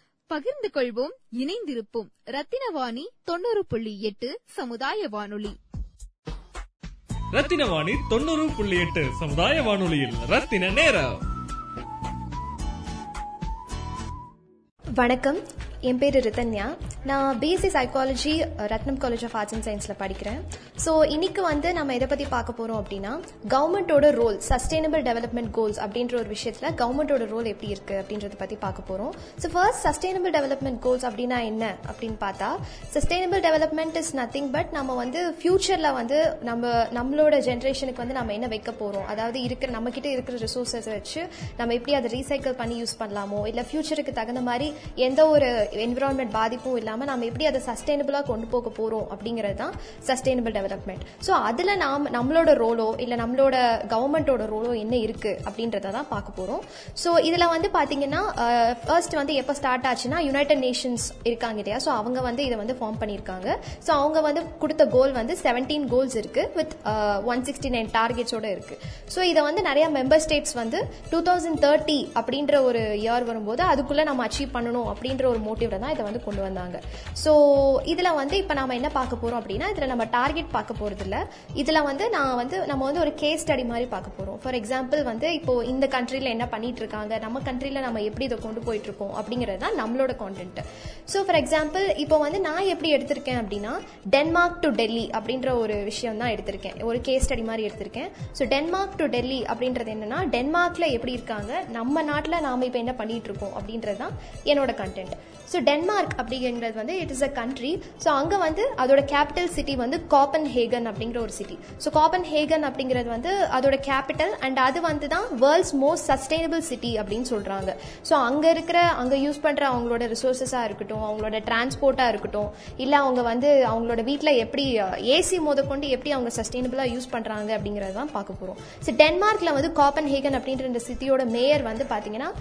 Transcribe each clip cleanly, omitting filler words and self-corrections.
பகிர்ந்து கொள்வோம், இணைந்திருப்போம். ரத்தினவாணி 90.8 சமுதாய வானொலி. ரத்தினவாணி 90.8 சமுதாய வானொலியில் ரத்தின நேரம். வணக்கம், என் பேர் ரிதன்யா. நான் BSc psychology Ratnam college of arts and சயின்ஸில் படிக்கிறேன். ஸோ இன்றைக்கி வந்து நம்ம எதை பற்றி பார்க்க போகிறோம் அப்படின்னா, கவர்மெண்ட்டோட ரோல், சஸ்டெயினபிள் டெவலப்மெண்ட் கோல்ஸ் அப்படின்ற ஒரு விஷயத்தில் கவர்மெண்ட்டோட ரோல் எப்படி இருக்குது அப்படின்றத பற்றி பார்க்க போகிறோம். So first sustainable development goals அப்படின்னா என்ன அப்படின்னு பார்த்தா, sustainable development is nothing but நம்ம வந்து ஃப்யூச்சரில் வந்து நம்மளோட ஜென்ரேஷனுக்கு வந்து நம்ம என்ன வைக்க போகிறோம், அதாவது இருக்கிற நம்மக்கிட்ட இருக்கிற ரிசோர்ஸஸை வச்சு நம்ம எப்படி அதை ரீசைக்கிள் பண்ணி யூஸ் பண்ணலாமோ, இல்லை ஃப்யூச்சருக்கு தகுந்த மாதிரி எந்த ஒரு என்விரான்மெண்ட் பாதிப்பும் இல்லாமல் நம்ம எப்படி அதை சஸ்டெயினபிளாக கொண்டு போக போகிறோம் அப்படிங்கிறது தான் சஸ்டெயினபிள் டெவலப்மெண்ட். ஸோ அதில் நம்மளோட ரோலோ இல்லை நம்மளோட கவர்மெண்ட்டோட ரோலோ என்ன இருக்குது அப்படின்றத தான் பார்க்க போகிறோம். ஸோ இதில் வந்து பார்த்தீங்கன்னா ஃபர்ஸ்ட் வந்து எப்போ ஸ்டார்ட் ஆச்சுன்னா, யுனைடெட் நேஷன்ஸ் இருக்காங்க இல்லையா, ஸோ அவங்க வந்து இதை வந்து ஃபார்ம் பண்ணியிருக்காங்க. ஸோ அவங்க வந்து கொடுத்த கோல் வந்து 17 கோல்ஸ் இருக்குது வித் 169 டார்கெட்ஸோடு இருக்குது. ஸோ இதை வந்து நிறையா மெம்பர் ஸ்டேட்ஸ் வந்து 2030 அப்படின்ற ஒரு இயர் வரும்போது அதுக்குள்ளே நம்ம அச்சீவ் பண்ணணும் அப்படின்ற ஒரு மோட்டிவ்ல தான் இதை வந்து கொண்டு வந்தாங்க. ஸோ இதில் வந்து இப்போ நம்ம என்ன பார்க்க போகிறோம் அப்படின்னா, இதில் நம்ம டார்கெட் பார்க்க போகிறது இல்லை, இதில் வந்து நம்ம வந்து ஒரு கேஸ் ஸ்டடி மாதிரி பார்க்க போகிறோம். ஃபார் எக்ஸாம்பிள் வந்து இப்போது இந்த கண்ட்ரியில் என்ன பண்ணிட்டு இருக்காங்க, நம்ம கண்ட்ரியில் நம்ம எப்படி இதை கொண்டு போயிட்டு இருக்கோம் அப்படிங்கிறது தான் நம்மளோட கான்டென்ட். ஸோ ஃபார் எக்ஸாம்பிள் இப்போ வந்து நான் எப்படி எடுத்திருக்கேன் அப்படின்னா, டென்மார்க் டு டெல்லி அப்படின்ற ஒரு விஷயம் தான் எடுத்திருக்கேன், ஒரு கேஸ் ஸ்டடி மாதிரி எடுத்திருக்கேன். ஸோ டென்மார்க் டு டெல்லி அப்படின்றது என்னன்னா, டென்மார்க்ல எப்படி இருக்காங்க, நம்ம நாட்டில் நாம இப்போ என்ன பண்ணிட்டு இருக்கோம் அப்படின்றது தான் என்னோட கண்டென்ட். ஸோ டென்மார்க் அப்படிங்கிறது வந்து it is a country. So அங்கே வந்து அதோட கேபிட்டல் சிட்டி வந்து கோப்பன்ஹேகன் அப்படிங்கிற ஒரு சிட்டி. ஸோ கோப்பன்ஹேகன் அப்படிங்கிறது வந்து அதோட கேபிட்டல், அண்ட் அது வந்து தான் வேர்ல்ட்ஸ் மோஸ்ட் சஸ்டெயினபிள் சிட்டி அப்படின்னு சொல்கிறாங்க. ஸோ அங்கே யூஸ் பண்ணுற அவங்களோட ரிசோர்ஸஸாக இருக்கட்டும், அவங்களோட டிரான்ஸ்போர்ட்டாக இருக்கட்டும், இல்லை அவங்க வந்து அவங்களோட வீட்டில் எப்படி ஏசி மோதக்கொண்டு எப்படி அவங்க சஸ்டெயினபிளாக யூஸ் பண்ணுறாங்க அப்படிங்கிறது தான் பார்க்க போகிறோம். ஸோ டென்மார்க்கில் வந்து கோப்பன்ஹேகன் அப்படின்ற இந்த சிட்டியோட மேயர் வந்து பார்த்தீங்கன்னா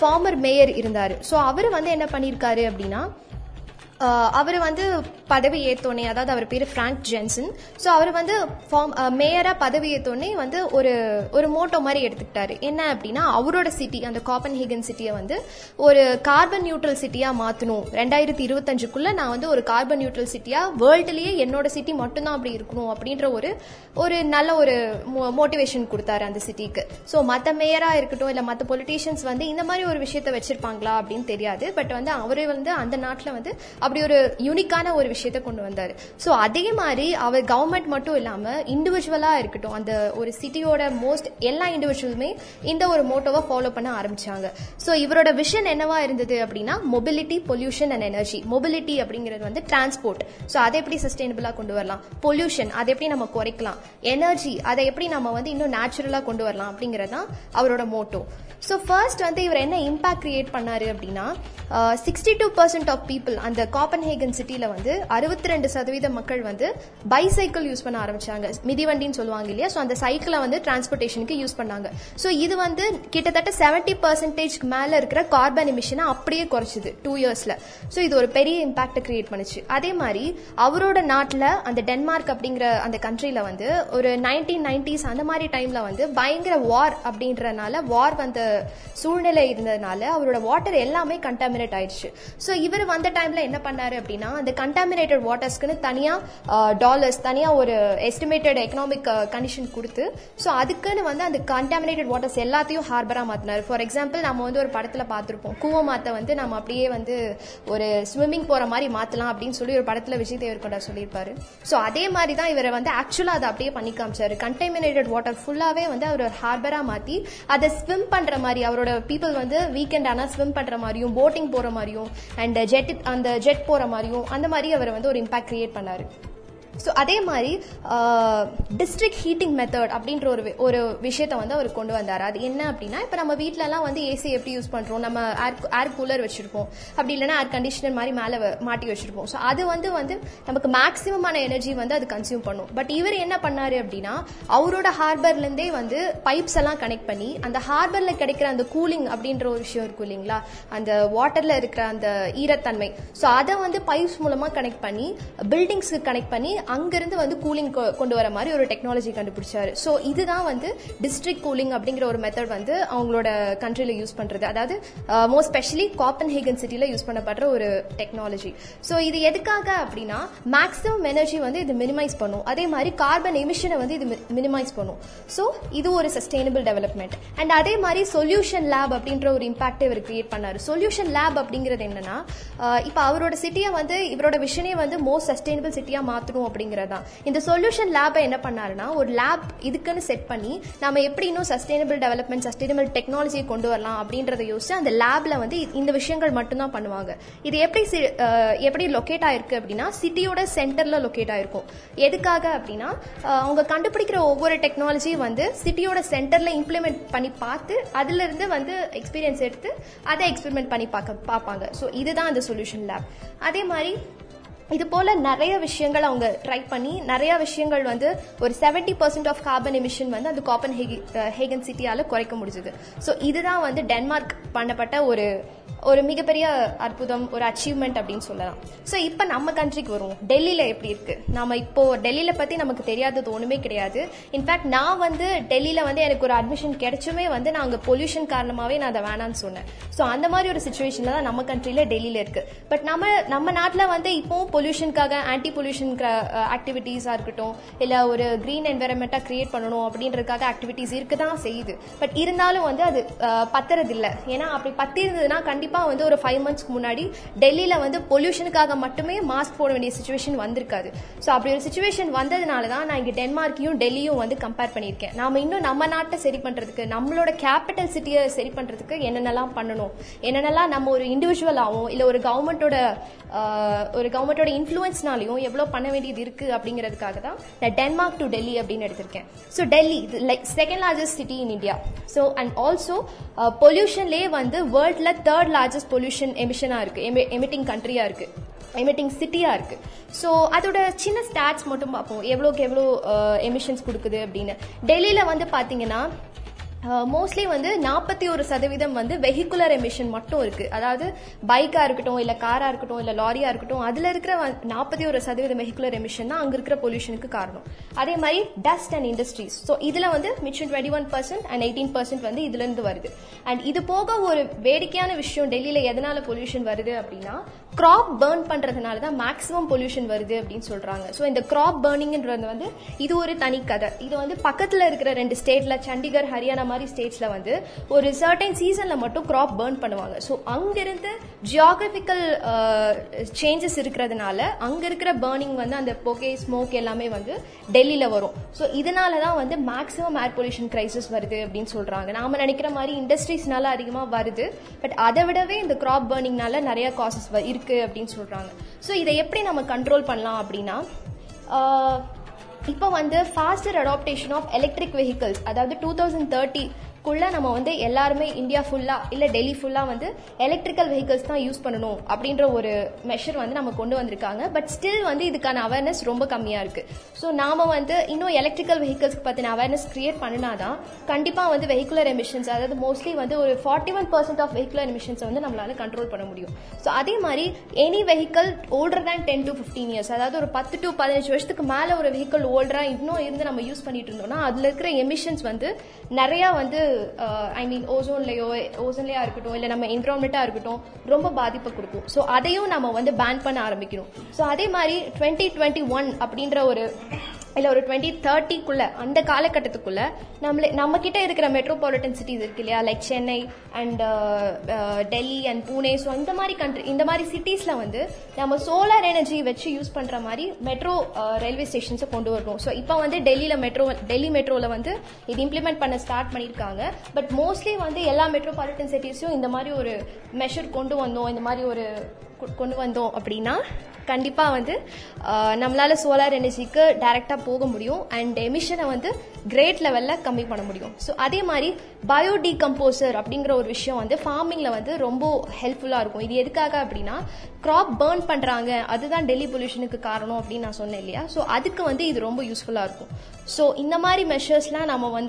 ஃபார்மர் மேயர் இருந்தார். ஸோ அவர் வந்து என்ன பண்ணியிருக்காரு அப்படின்னா, அவர் வந்து பதவி ஏற்றோன்னே, அதாவது அவர் பேர் ஃப்ராங்க் ஜான்சன். ஸோ அவர் வந்து மேயராக பதவி ஏற்றோன்னே வந்து ஒரு மோட்டோ மாதிரி எடுத்துக்கிட்டாரு. என்ன அப்படின்னா, அவரோட சிட்டி, அந்த கோபன்ஹேகன் சிட்டியை வந்து ஒரு கார்பன் நியூட்ரல் சிட்டியாக மாற்றணும். 2025 நான் வந்து ஒரு கார்பன் நியூட்ரல் சிட்டியாக, வேர்ல்டுலேயே என்னோட சிட்டி மட்டும்தான் அப்படி இருக்கணும் அப்படின்ற ஒரு நல்ல ஒரு மோட்டிவேஷன் கொடுத்தாரு அந்த சிட்டிக்கு. ஸோ மற்ற மேயராக இருக்கட்டும் இல்லை மற்ற பொலிட்டீஷியன்ஸ் வந்து இந்த மாதிரி ஒரு விஷயத்தை வச்சிருப்பாங்களா அப்படின்னு தெரியாது. பட் வந்து அவரே வந்து அந்த நாட்டில் வந்து அப்படி ஒரு யூனிக்கான ஒரு விஷயத்தை கொண்டு வந்தாரு. ஸோ அதே மாதிரி அவர் கவர்மெண்ட் மட்டும் இல்லாமல் இண்டிவிஜுவலாக இருக்கட்டும், அந்த ஒரு சிட்டியோட மோஸ்ட் எல்லா இண்டிவிஜுவலுமே இந்த ஒரு மோட்டோவை ஃபாலோ பண்ண ஆரம்பிச்சாங்க. ஸோ இவரோட விஷன் என்னவா இருந்தது அப்படின்னா, mobility, pollution and energy. Mobility அப்படிங்கிறது வந்து டிரான்ஸ்போர்ட். ஸோ அதை எப்படி சஸ்டைனபிளாக கொண்டு வரலாம், பொல்யூஷன் அதை எப்படி நம்ம குறைக்கலாம், எனர்ஜி அதை எப்படி நம்ம வந்து இன்னும் நேச்சுரலாக கொண்டு வரலாம் அப்படிங்கிறது தான் அவரோட மோட்டோ. ஸோ ஃபர்ஸ்ட் வந்து இவர் என்ன இம்பாக்ட் கிரியேட் பண்ணாரு அப்படின்னா, 62% ஆஃப் பீப்புள், அந்த கோபன்ஹேகன் சிட்டியில வந்து 62% மக்கள் வந்து பைசைக்கிள் யூஸ் பண்ண ஆரம்பிச்சாங்க. மிதிவண்டின்னு சொல்லுவாங்க இல்லையா, ஸோ அந்த சைக்கிளை வந்து டிரான்ஸ்போர்ட்டேஷனுக்கு யூஸ் பண்ணாங்க. ஸோ இது வந்து கிட்டத்தட்ட 70% மேல இருக்கிற கார்பன் எமிஷனை அப்படியே குறைச்சிது 2 இயர்ஸ்ல. ஸோ இது ஒரு பெரிய இம்பாக்டை கிரியேட் பண்ணுச்சு. அதே மாதிரி அவரோட நாட்டில், அந்த டென்மார்க் அப்படிங்கிற அந்த கண்ட்ரியில வந்து ஒரு 1990s அந்த மாதிரி டைம்ல வந்து பயங்கர வார் அப்படின்றனால, வார் வந்த சூழ்நிலை இருந்ததுனால அவரோட வாட்டர் எல்லாமே கண்டாமினேட் ஆயிடுச்சு. ஸோ இவர் வந்த டைம்ல என்ன பண்ணாரு அப்படின்னா, அந்த கண்டாமினேட்டட் வாட்டர்ஸ்க்குன்னு தனியா டாலர்ஸ், தனியா ஒரு எஸ்டிமேட்டட் எக்கனாமிக் கண்டிஷன் கொடுத்து, ஸோ அதுக்குன்னு வந்து அந்த கண்டாமினேட்டட் வாட்டர்ஸ் எல்லாத்தையும் ஹார்பரா மாத்தினாரு. ஃபார் எக்ஸாம்பிள், நம்ம வந்து ஒரு படத்துல பார்த்திருப்போம், கூவ மாத்த வந்து நம்ம அப்படியே வந்து ஒரு ஸ்விம்மிங் போற மாதிரி மாத்தலாம் அப்படின்னு சொல்லி ஒரு படத்துல விஜய் தேவர்கொண்டா சொல்லியிருப்பாரு. ஸோ அதே மாதிரி தான் இவரை வந்து ஆக்சுவலா அதை அப்படியே பண்ணி காமிச்சாரு. கண்டாமினேட்டட் வாட்டர் ஃபுல்லாவே வந்து அவர் ஒரு ஹார்பரா மாத்தி, அதை ஸ்விம் பண்ற மாதிரி, அவரோட பீப்புள் வந்து வீக்கெண்ட் ஆனா ஸ்விம் பண்ற மாதிரியும், போட்டிங் போற மாதிரியும், அண்ட் ஜெட் போற மாதிரியும், அந்த மாதிரி அவர் வந்து ஒரு இம்பாக்ட் கிரியேட் பண்ணாரு. ஸோ அதே மாதிரி டிஸ்ட்ரிக்ட் ஹீட்டிங் மெத்தட் அப்படின்ற ஒரு விஷயத்தை வந்து அவர் கொண்டு வந்தார். அது என்ன அப்படின்னா, இப்போ நம்ம வீட்டிலலாம் வந்து ஏசி எப்படி யூஸ் பண்ணுறோம், நம்ம ஏர் கூலர் வச்சுருப்போம், அப்படி இல்லைன்னா ஏர் கண்டிஷனர் மாதிரி மேலே மாட்டி வச்சுருப்போம். ஸோ அது வந்து நமக்கு மேக்ஸிமமான எனர்ஜி வந்து அது கன்சியூம் பண்ணும். பட் இவர் என்ன பண்ணார் அப்படின்னா, அவரோட ஹார்பர்லேருந்தே வந்து பைப்ஸ் எல்லாம் கனெக்ட் பண்ணி, அந்த ஹார்பரில் கிடைக்கிற அந்த கூலிங் அப்படின்ற ஒரு விஷயம் இருக்கும் இல்லைங்களா, அந்த வாட்டரில் இருக்கிற அந்த ஈரத்தன்மை, ஸோ அதை வந்து பைப்ஸ் மூலமாக கனெக்ட் பண்ணி பில்டிங்ஸ்க்கு கனெக்ட் பண்ணி அங்கிருந்து வந்து கூலிங் கொண்டு வர மாதிரி ஒரு டெக்னாலஜி கண்டுபிடிச்சாரு. ஸோ இதுதான் வந்து டிஸ்ட்ரிக்ட் கூலிங் அப்படிங்கிற ஒரு மெத்தட் வந்து அவங்களோட கண்ட்ரியில் யூஸ் பண்றது, அதாவது மோஸ்ட் ஸ்பெஷலி கோபன்ஹேகன் சிட்டியில் யூஸ் பண்ணப்படுற ஒரு டெக்னாலஜி. ஸோ இது எதுக்காக அப்படின்னா, மேக்ஸிமம் எனர்ஜி வந்து இது மினிமைஸ் பண்ணும், அதே மாதிரி கார்பன் எமிஷனை வந்து இது மினிமைஸ் பண்ணும். ஸோ இது ஒரு சஸ்டைனபிள் டெவலப்மெண்ட். அண்ட் அதே மாதிரி சொல்யூஷன் லேப் அப்படின்ற ஒரு இம்பாக்ட் இவர் கிரியேட் பண்ணாரு. சொல்யூஷன் லேப் அப்படிங்கிறது என்னன்னா, இப்போ அவரோட சிட்டியை வந்து, இவரோட விஷனே வந்து மோஸ்ட் சஸ்டைனபிள் சிட்டியாக மாற்றணும் அப்படிங்கறதா. இந்த சொல்யூஷன் லேப் என்ன பண்ணாருன்னா, ஒரு லேப் இதுக்குன்னு செட் பண்ணி நம்ம எப்படி இன்னும் சஸ்டைனபிள் டெவலப்மெண்ட், சஸ்டைனபிள் டெக்னாலஜியை கொண்டு வரலாம் அப்படின்றத யோசிச்சு, அந்த லேப்ல வந்து இந்த விஷயங்கள் மட்டும்தான் பண்ணுவாங்க. இது எப்படி லொக்கேட் ஆயிருக்கு அப்படின்னா, சிட்டியோட சென்டர்ல லொக்கேட் ஆயிருக்கும். எதுக்காக அப்படின்னா, அவங்க கண்டுபிடிக்கிற ஒவ்வொரு டெக்னாலஜியும் வந்து சிட்டியோட சென்டர்ல இம்ப்ளிமெண்ட் பண்ணி பார்த்து, அதுல இருந்து வந்து எக்ஸ்பீரியன்ஸ் எடுத்து அதை எக்ஸ்பெரிமெண்ட் பண்ணி பார்ப்பாங்க. ஸோ இதுதான் அந்த சொல்யூஷன் லேப். அதே மாதிரி இது போல நிறைய விஷயங்கள் அவங்க ட்ரை பண்ணி, நிறைய விஷயங்கள் வந்து ஒரு 70% ஆஃப் கார்பன் எமிஷன் வந்து அந்த கோபன்ஹேகன் சிட்டியால குறைக்க முடிஞ்சது. ஸோ இதுதான் வந்து டென்மார்க் பண்ணப்பட்ட ஒரு மிகப்பெரிய அற்புதம், ஒரு அச்சீவ்மெண்ட் அப்படின்னு சொல்லலாம். ஸோ இப்போ நம்ம கண்ட்ரிக்கு வருவோம். டெல்லியில் எப்படி இருக்கு, நம்ம இப்போ டெல்லியில பத்தி நமக்கு தெரியாதது ஒன்றுமே கிடையாது. இன்ஃபேக்ட் நான் வந்து டெல்லியில வந்து எனக்கு ஒரு அட்மிஷன் கிடைச்சுமே வந்து நான் அங்கே பொல்யூஷன் காரணமாகவே நான் அதை வேணான்னு சொன்னேன். ஸோ அந்த மாதிரி ஒரு சுச்சுவேஷன்ல தான் நம்ம கண்ட்ரியில டெல்லியில இருக்கு. பட் நம்ம நாட்டில் வந்து இப்போவும் பொல்யூஷனுக்காக ஆன்டி பொல்யூஷன் ஆக்டிவிட்டீஸாக இருக்கட்டும், இல்லை ஒரு கிரீன் என்விரான்மெண்ட்டாக கிரியேட் பண்ணணும் அப்படின்றதுக்காக ஆக்டிவிட்டீஸ் இருக்க தான் செய்யுது. பட் இருந்தாலும் வந்து அது பத்துறதில்லை. ஏன்னா அப்படி பத்தி இருந்ததுன்னா கண்டிப்பாக வந்து ஒரு 5 மந்த்ஸ்க்கு முன்னாடி டெல்லியில வந்து பொல்யூஷனுக்காக மட்டுமே மாஸ்க் போட வேண்டிய சிச்சுவேஷன் வந்திருக்காது. ஸோ அப்படி ஒரு சிச்சுவேஷன் வந்ததுனால தான் நான் இங்கே டென்மார்க்கையும் டெல்லியும் வந்து கம்பேர் பண்ணியிருக்கேன். நாம இன்னும் நம்ம நாட்டை சரி பண்றதுக்கு, நம்மளோட கேபிட்டல் சிட்டியை சரி பண்றதுக்கு என்னென்னலாம் பண்ணணும், என்னென்னலாம் நம்ம ஒரு இண்டிவிஜுவலாகவும் இல்லை ஒரு கவர்மெண்டோட இன்ஃப்ளூயன்ஸ்னாலையும் எவ்வளோ பண்ண வேண்டியது இருக்கு அப்படிங்கிறதுக்காக தான் நான் டென்மார்க் டு டெல்லி அப்படின்னு எடுத்திருக்கேன். So Delhi like second largest city in India. So and also பொல்யூஷன்லேயே வந்து வேர்ல்ட்ல third largest pollution emission-ஆ இருக்கு, emitting country-ஆ இருக்கு, எமிட்டிங் சிட்டியாக இருக்குது. ஸோ அதோட சின்ன ஸ்டாட்ஸ் மட்டும் பார்ப்போம், எவ்வளோக்கு எவ்வளோ எமிஷன்ஸ் கொடுக்குது அப்படின்னு. டெல்லியில் வந்து பார்த்தீங்கன்னா மோஸ்ட்லி வந்து 41% வந்து வெஹிகுலர் எமிஷன் மட்டும் இருக்குது. அதாவது பைக்காக இருக்கட்டும், இல்லை காராக இருக்கட்டும், இல்லை லாரியாக இருக்கட்டும், அதில் இருக்கிற 41% வெஹிகுலர் எமிஷன் தான் அங்கே இருக்கிற பொல்யூஷனுக்கு காரணம். அதே மாதிரி டஸ்ட் அண்ட் இண்டஸ்ட்ரீஸ், ஸோ இதில் வந்து மிச்சம் 21% அண்ட் 18% வந்து இதுலேருந்து வருது. அண்ட் இது போக ஒரு வேடிக்கையான விஷயம், டெல்லியில் எதனால் பொல்யூஷன் வருது அப்படின்னா கிராப் பேர்ன் பண்ணுறதுனால தான் மேக்ஸிமம் பொல்யூஷன் வருது அப்படின்னு சொல்கிறாங்க. ஸோ இந்த கிராப் பேர்னிங்கிறது வந்து இது ஒரு தனி கதை. இது வந்து பக்கத்தில் இருக்கிற 2 ஸ்டேட்டில், சண்டிகர் ஹரியானா மாதிரி ஸ்டேட்ஸ்ல வந்து ஒரு சர்டன் சீசன்ல மட்டும் கிராப் பர்ன் பண்ணுவாங்க. ஸோ அங்கிருந்து ஜியாகிரபிக்கல் சேஞ்சஸ் இருக்கிறதுனால அங்க இருக்கிற பர்னிங் வந்து அந்த புகை ஸ்மோக் எல்லாமே வந்து டெல்லியில வரும். ஸோ இதனாலதான் வந்து மேக்ஸிமம் ஏர் பொல்யூஷன் கிரைசிஸ் வருது அப்படின்னு சொல்றாங்க. நாம நினைக்கிற மாதிரி இண்டஸ்ட்ரீஸ்னால அதிகமா வருது, பட் அதை விடவே இந்த கிராப் பர்னிங்னால நிறைய காசஸ் இருக்கு அப்படின்னு சொல்றாங்க. ஸோ இதை எப்படி நம்ம கண்ட்ரோல் பண்ணலாம் அப்படின்னா, இப்போ வந்து faster adaptation of electric vehicles, அதாவது 2030 நம்ம வந்து எல்லாருமே இந்தியா ஃபுல்லாக இல்லை டெல்லி ஃபுல்லாக வந்து எலக்ட்ரிக்கல் வெஹிக்கிள்ஸ் தான் யூஸ் பண்ணணும் அப்படின்ற ஒரு மெஷர் வந்து நம்ம கொண்டு வந்திருக்காங்க. பட் ஸ்டில் வந்து இதுக்கான அவேர்னஸ் ரொம்ப கம்மியாக இருக்குது. ஸோ நாம் வந்து இன்னும் எலக்ட்ரிக்கல் வெஹிக்கிள்ஸ்க்கு பற்றின அவேர்னஸ் கிரியேட் பண்ணினா தான் கண்டிப்பாக வந்து வெஹிகுலர் எமிஷன்ஸ், அதாவது மோஸ்ட்லி வந்து ஒரு 41% ஆஃப் வெஹிகுலர் எமிஷன்ஸை வந்து நம்மளால் கண்ட்ரோல் பண்ண முடியும். ஸோ அதே மாதிரி any vehicle older than 10 to 15 years, அதாவது ஒரு 10 to 15 வருஷத்துக்கு மேலே ஒரு வெஹிக்கிள் ஓல்டரா இன்னும் இருந்து நம்ம யூஸ் பண்ணிட்டு இருந்தோம்னா அதுல இருக்கிற எமிஷன்ஸ் வந்து நிறைய வந்து ஓசோன்லயா இருக்கட்டும், இல்ல நம்ம என்விரான்மெண்டா இருக்கட்டும், ரொம்ப பாதிப்பை கொடுக்கும். ஸோ அதையும் நம்ம வந்து பேன் பண்ண ஆரம்பிக்கணும். ஸோ அதே மாதிரி 2021 அப்படின்ற ஒரு இல்லை ஒரு 2030 அந்த காலகட்டத்துக்குள்ள நம்மகிட்ட இருக்கிற மெட்ரோபாலிட்டன் சிட்டிஸ் இருக்கு இல்லையா, like Chennai and Delhi and Pune, so இந்த மாதிரி இந்த மாதிரி சிட்டிஸில் வந்து நம்ம சோலார் எனர்ஜி வச்சு யூஸ் பண்ணுற மாதிரி மெட்ரோ ரயில்வே ஸ்டேஷன்ஸை கொண்டு வரணும். ஸோ இப்போ வந்து டெல்லி மெட்ரோவில் வந்து இது இம்ப்ளிமெண்ட் பண்ண ஸ்டார்ட் பண்ணியிருக்காங்க. பட் மோஸ்ட்லி வந்து எல்லா மெட்ரோபாலிட்டன் சிட்டிஸையும் இந்த மாதிரி ஒரு மெஷர் கொண்டு வந்தோம் அப்படின்னா கண்டிப்பாக வந்து நம்மளால் சோலார் எனர்ஜிக்கு டைரெக்டாக போக முடியும் அண்ட் எமிஷனை வந்து கிரேட் லெவலில் கம்மி பண்ண முடியும். ஸோ அதே மாதிரி பயோ டீகம்போசர் அப்படிங்கிற ஒரு விஷயம் வந்து ஃபார்மிங்கில் வந்து ரொம்ப ஹெல்ப்ஃபுல்லாக இருக்கும். இது எதுக்காக அப்படின்னா கிராப் பேர்ன் பண்ணுறாங்க, அதுதான் டெல்லி பொல்யூஷனுக்கு காரணம் அப்படின்னு நான் சொன்னேன் இல்லையா. ஸோ அதுக்கு வந்து இது ரொம்ப யூஸ்ஃபுல்லாக இருக்கும். ஸோ இந்த மாதிரி மெஷர்ஸ்லாம் நம்ம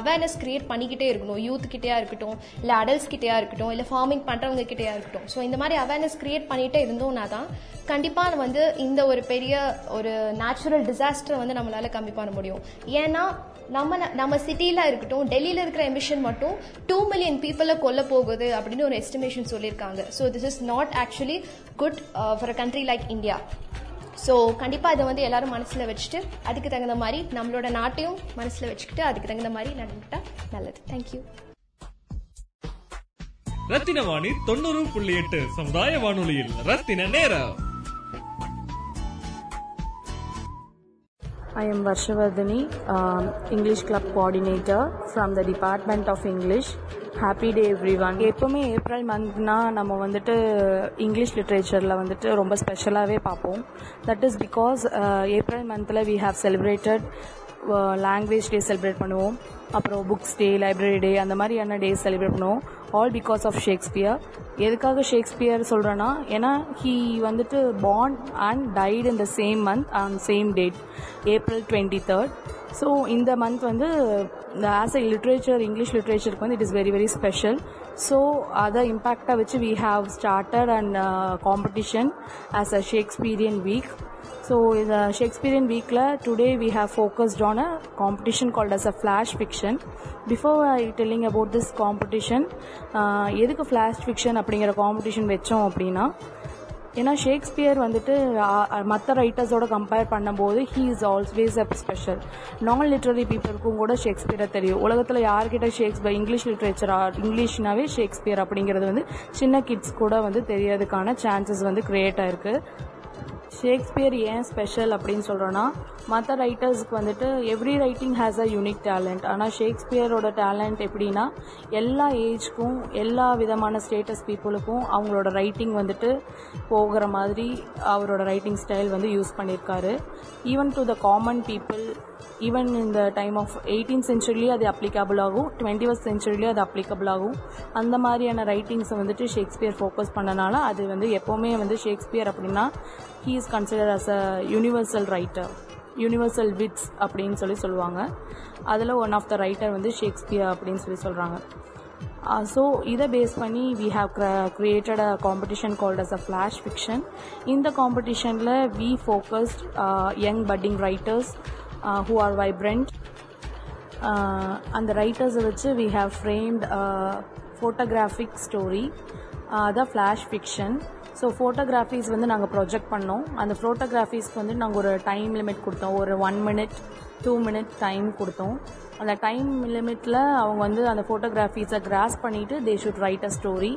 அவேர்னஸ் கிரியேட் பண்ணிக்கிட்டே இருக்கணும். யூத்துக்கிட்டேயா இருக்கட்டும், இல்லை அடல்ட்ஸ்கிட்டேயா இருக்கட்டும், இல்லை ஃபார்மிங் பண்ணுறவங்க கிட்டேயா இருக்கட்டும். ஸோ இந்த மாதிரி அவேர்னஸ் கிரியேட் பண்ணிகிட்டே இருந்தோம்னா தான் கண்டிப்பாக வந்து இந்த ஒரு பெரிய ஒரு நேச்சுரல் டிசாஸ்டரை வந்து நம்மளால் கம்மி பண்ண முடியும். ஏன்னா நம்ம சிட்டியில் இருக்கட்டும், டெல்லியில் இருக்கிற எமிஷன் மட்டும் 2 million பீப்புளை கொல்ல போகுது அப்படின்னு ஒரு எஸ்டிமேஷன் சொல்லியிருக்காங்க. So this is not actually good for a country like India. So கண்டிப்பாக இதை வந்து எல்லாரும் மனசில் வச்சுட்டு அதுக்கு தகுந்த மாதிரி நம்மளோட நாட்டையும் மனசில் வச்சுக்கிட்டு அதுக்கு தகுந்த மாதிரி நடந்துக்கிட்டா நல்லது. தேங்க்யூ. ரத்தினவாணி 90.8 சமுதாய வானொலியில் ரத்தின நேரம். I am Varshavardhani, English Club Coordinator from the Department of English. Happy day everyone. எப்போவுமே ஏப்ரல் மந்த்னா நம்ம வந்துட்டு இங்கிலீஷ் லிட்ரேச்சரில் வந்துட்டு ரொம்ப ஸ்பெஷலாகவே பார்ப்போம். தட் இஸ் பிகாஸ் ஏப்ரல் மந்தில் we have celebrated language day celebrate பண்ணுவோம், அப்புறம் புக்ஸ் டே, லைப்ரரி டே, அந்த மாதிரியான டே செலிப்ரேட் பண்ணுவோம். All because of Shakespeare. எதுக்காக ஷேக்ஸ்பியர் சொல்கிறேன்னா, ஏன்னா ஹீ வந்துட்டு born and died in the same month and same date, April 23rd. So இந்த மந்த் வந்து ஆஸ் எ லிட்ரேச்சர், இங்கிலீஷ் லிட்ரேச்சருக்கு வந்து it is very very special. So அதை இம்பேக்டாக வச்சு we have started and competition as a Shakespearean week. So in the Shakespearean week today we have focused on a competition called as a flash fiction. Before telling about this competition, எதுக்கு flash fiction அப்படிங்கிற competition வச்சோம் அப்படின்னா, ஏன்னா Shakespeare வந்துட்டு மற்ற ரைட்டர்ஸோட compare பண்ணும்போது he is always a special. நான் லிட்ரரி பீப்புளுக்கும் கூட ஷேக்ஸ்பியரை தெரியும். உலகத்தில் யார்கிட்ட ஷேக்ஸ்பியர், இங்கிலீஷ் லிட்ரேச்சர், இங்கிலீஷ்னாவே ஷேக்ஸ்பியர் அப்படிங்கிறது வந்து சின்ன கிட்ஸ் கூட வந்து தெரியறதுக்கான சான்சஸ் வந்து கிரியேட் ஆயிருக்கு. ஷேக்ஸ்பியர் ஏன் ஸ்பெஷல் அப்படின்னு சொல்கிறோன்னா, மற்ற ரைட்டர்ஸுக்கு வந்துட்டு every writing has a unique talent. ஆனால் ஷேக்ஸ்பியரோட டேலண்ட் எப்படின்னா, எல்லா ஏஜ்க்கும் எல்லா விதமான ஸ்டேட்டஸ் பீப்புளுக்கும் அவங்களோட ரைட்டிங் வந்துட்டு போகிற மாதிரி அவரோட ரைட்டிங் ஸ்டைல் வந்து யூஸ் பண்ணியிருக்காரு. Even to the common people, even இந்த டைம் ஆஃப் 18th century அது அப்ளிகபிள் ஆகும், 21st century அது அப்ளிகபிள் ஆகும். அந்த மாதிரியான ரைட்டிங்ஸை வந்துட்டு ஷேக்ஸ்பியர் ஃபோக்கஸ் பண்ணனால அது வந்து எப்போவுமே வந்து ஷேக்ஸ்பியர் அப்படின்னா he is consider as a universal writer. Universal wits அப்படின்னு சொல்லுவாங்க. அதில் ஒன் ஆஃப் த ரைட்டர் வந்து ஷேக்ஸ்பியர் அப்படின்னு சொல்கிறாங்க. ஸோ இதை பேஸ் பண்ணி we have created a competition called as a flash fiction. இந்த காம்படிஷனில் we focused young budding writers who are vibrant. அந்த ரைட்டர்ஸை வச்சு we have framed a photographic story, the flash fiction. So ஃபோட்டோகிராஃபிஸ் வந்து நாங்கள் ப்ரொஜெக்ட் பண்ணோம். அந்த ஃபோட்டோகிராஃபிஸ்க்கு வந்து நாங்கள் ஒரு டைம் லிமிட் கொடுத்தோம். ஒரு 1 minute 2 minute டைம் கொடுத்தோம். அந்த டைம் லிமிட்டில் அவங்க வந்து அந்த ஃபோட்டோகிராஃபிஸை கிராஸ்ப் பண்ணிவிட்டு they should write a story.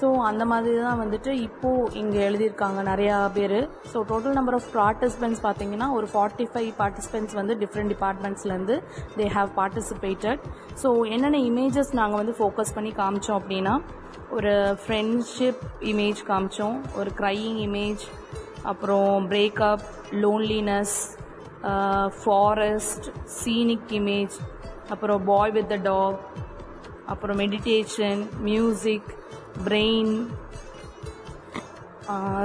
So அந்த மாதிரி தான் வந்துட்டு இப்போது இங்கே எழுதியிருக்காங்க நிறையா பேர். So total number of participants பார்த்தீங்கன்னா ஒரு 45 பார்ட்டிசிபென்ட்ஸ் வந்து டிஃப்ரெண்ட் டிபார்ட்மெண்ட்ஸ்லேருந்து தே ஹாவ் பார்ட்டிசிபேட்டட். ஸோ என்னென்ன இமேஜஸ் நாங்கள் வந்து ஃபோக்கஸ் பண்ணி காமிச்சோம் அப்படின்னா ஒரு ஃப்ரெண்ட்ஷிப் இமேஜ் காமிச்சோம், ஒரு க்ரையிங் இமேஜ், அப்புறம் breakup, loneliness, forest, scenic image, அப்புறம் பாய் வித் த டாக், அப்புறம் meditation, music, brain,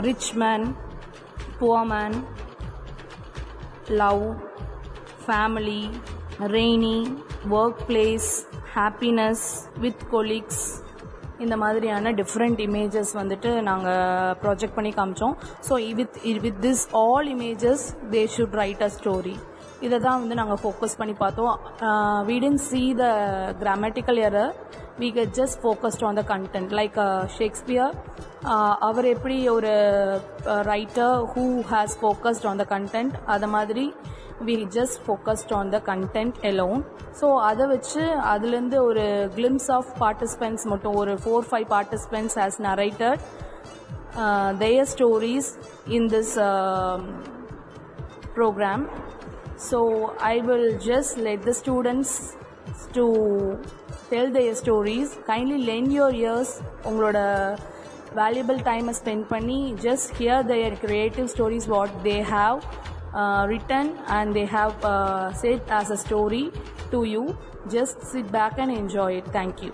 rich man, poor man, love, family, rainy, work place, happiness with colleagues, இந்த மாதிரியான டிஃப்ரெண்ட் இமேஜஸ் வந்துட்டு நாங்கள் ப்ரொஜெக்ட் பண்ணி காமிச்சோம். So with this all images they should write a story. இதை தான் வந்து நாங்கள் ஃபோக்கஸ் பண்ணி பார்த்தோம். we didn't see the grammatical error. we get just focused on the content. like Shakespeare, அவர் எப்படி ஒரு writer who has focused on the content, அது மாதிரி we just focused on the content alone. So அதை வச்சு அதுலேருந்து ஒரு glimpse of participants மட்டும் ஒரு 4-5 participants has narrated their stories in this program. so I will just let the students to tell their stories. kindly lend your ears. ungaloda valuable time spend panni just hear their creative stories what they have written and they have said as a story to you. just sit back and enjoy it. thank you.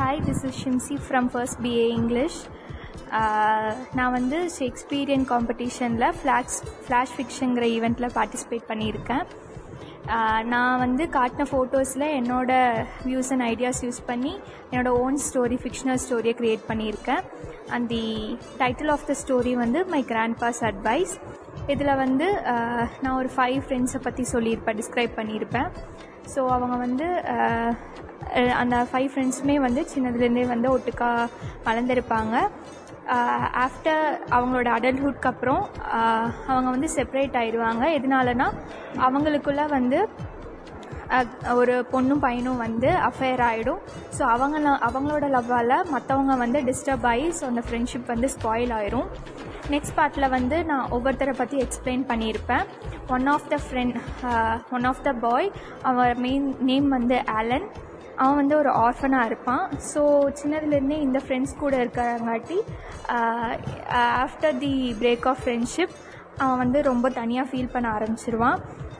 hi, this is Shimsi from first BA English. நான் வந்து Shakespearean காம்படிஷனில் flash ஃபிக்ஷன்கிற ஈவெண்ட்டில் participate பண்ணியிருக்கேன். நான் வந்து காட்டின ஃபோட்டோஸில் என்னோடய views and ideas use பண்ணி என்னோடய ஓன் ஸ்டோரி, ஃபிக்ஷனல் ஸ்டோரியை க்ரியேட் பண்ணியிருக்கேன். And the title of the story வந்து மை கிராண்ட்பாஸ் அட்வைஸ். இதில் வந்து நான் ஒரு 5 ஃப்ரெண்ட்ஸை பற்றி சொல்லியிருப்பேன், டிஸ்கிரைப் பண்ணியிருப்பேன். ஸோ அவங்க வந்து அந்த 5 ஃப்ரெண்ட்ஸுமே வந்து சின்னதுலேருந்தே வந்து ஒட்டுக்கா வளர்ந்துருப்பாங்க. ஆஃப்டர் அவங்களோட அடல்ட்ஹுட்க்கு அப்புறம் அவங்க வந்து செப்பரேட் ஆயிடுவாங்க. எதனாலனா அவங்களுக்குள்ளே வந்து ஒரு பொண்ணும் பையனும் வந்து அஃபேர் ஆகிடும். ஸோ அவங்களோட லவ்வால் மற்றவங்க வந்து டிஸ்டர்ப் ஆகி ஸோ அந்த ஃப்ரெண்ட்ஷிப் வந்து ஸ்பாயில் ஆயிரும். நெக்ஸ்ட் பார்ட்டில் வந்து நான் ஒவ்வொருத்தரை பற்றி எக்ஸ்பிளைன் பண்ணியிருப்பேன். ஒன் ஆஃப் த பாய், அவன் மெயின் நேம் வந்து ஆலன், அவன் வந்து ஒரு ஆர்ஃபனாக இருப்பான். ஸோ சின்னதுலேருந்தே இந்த ஃப்ரெண்ட்ஸ் கூட இருக்கிறங்காட்டி after the break of friendship அவன் வந்து ரொம்ப தனியாக ஃபீல் பண்ண ஆரம்பிச்சிருவான்.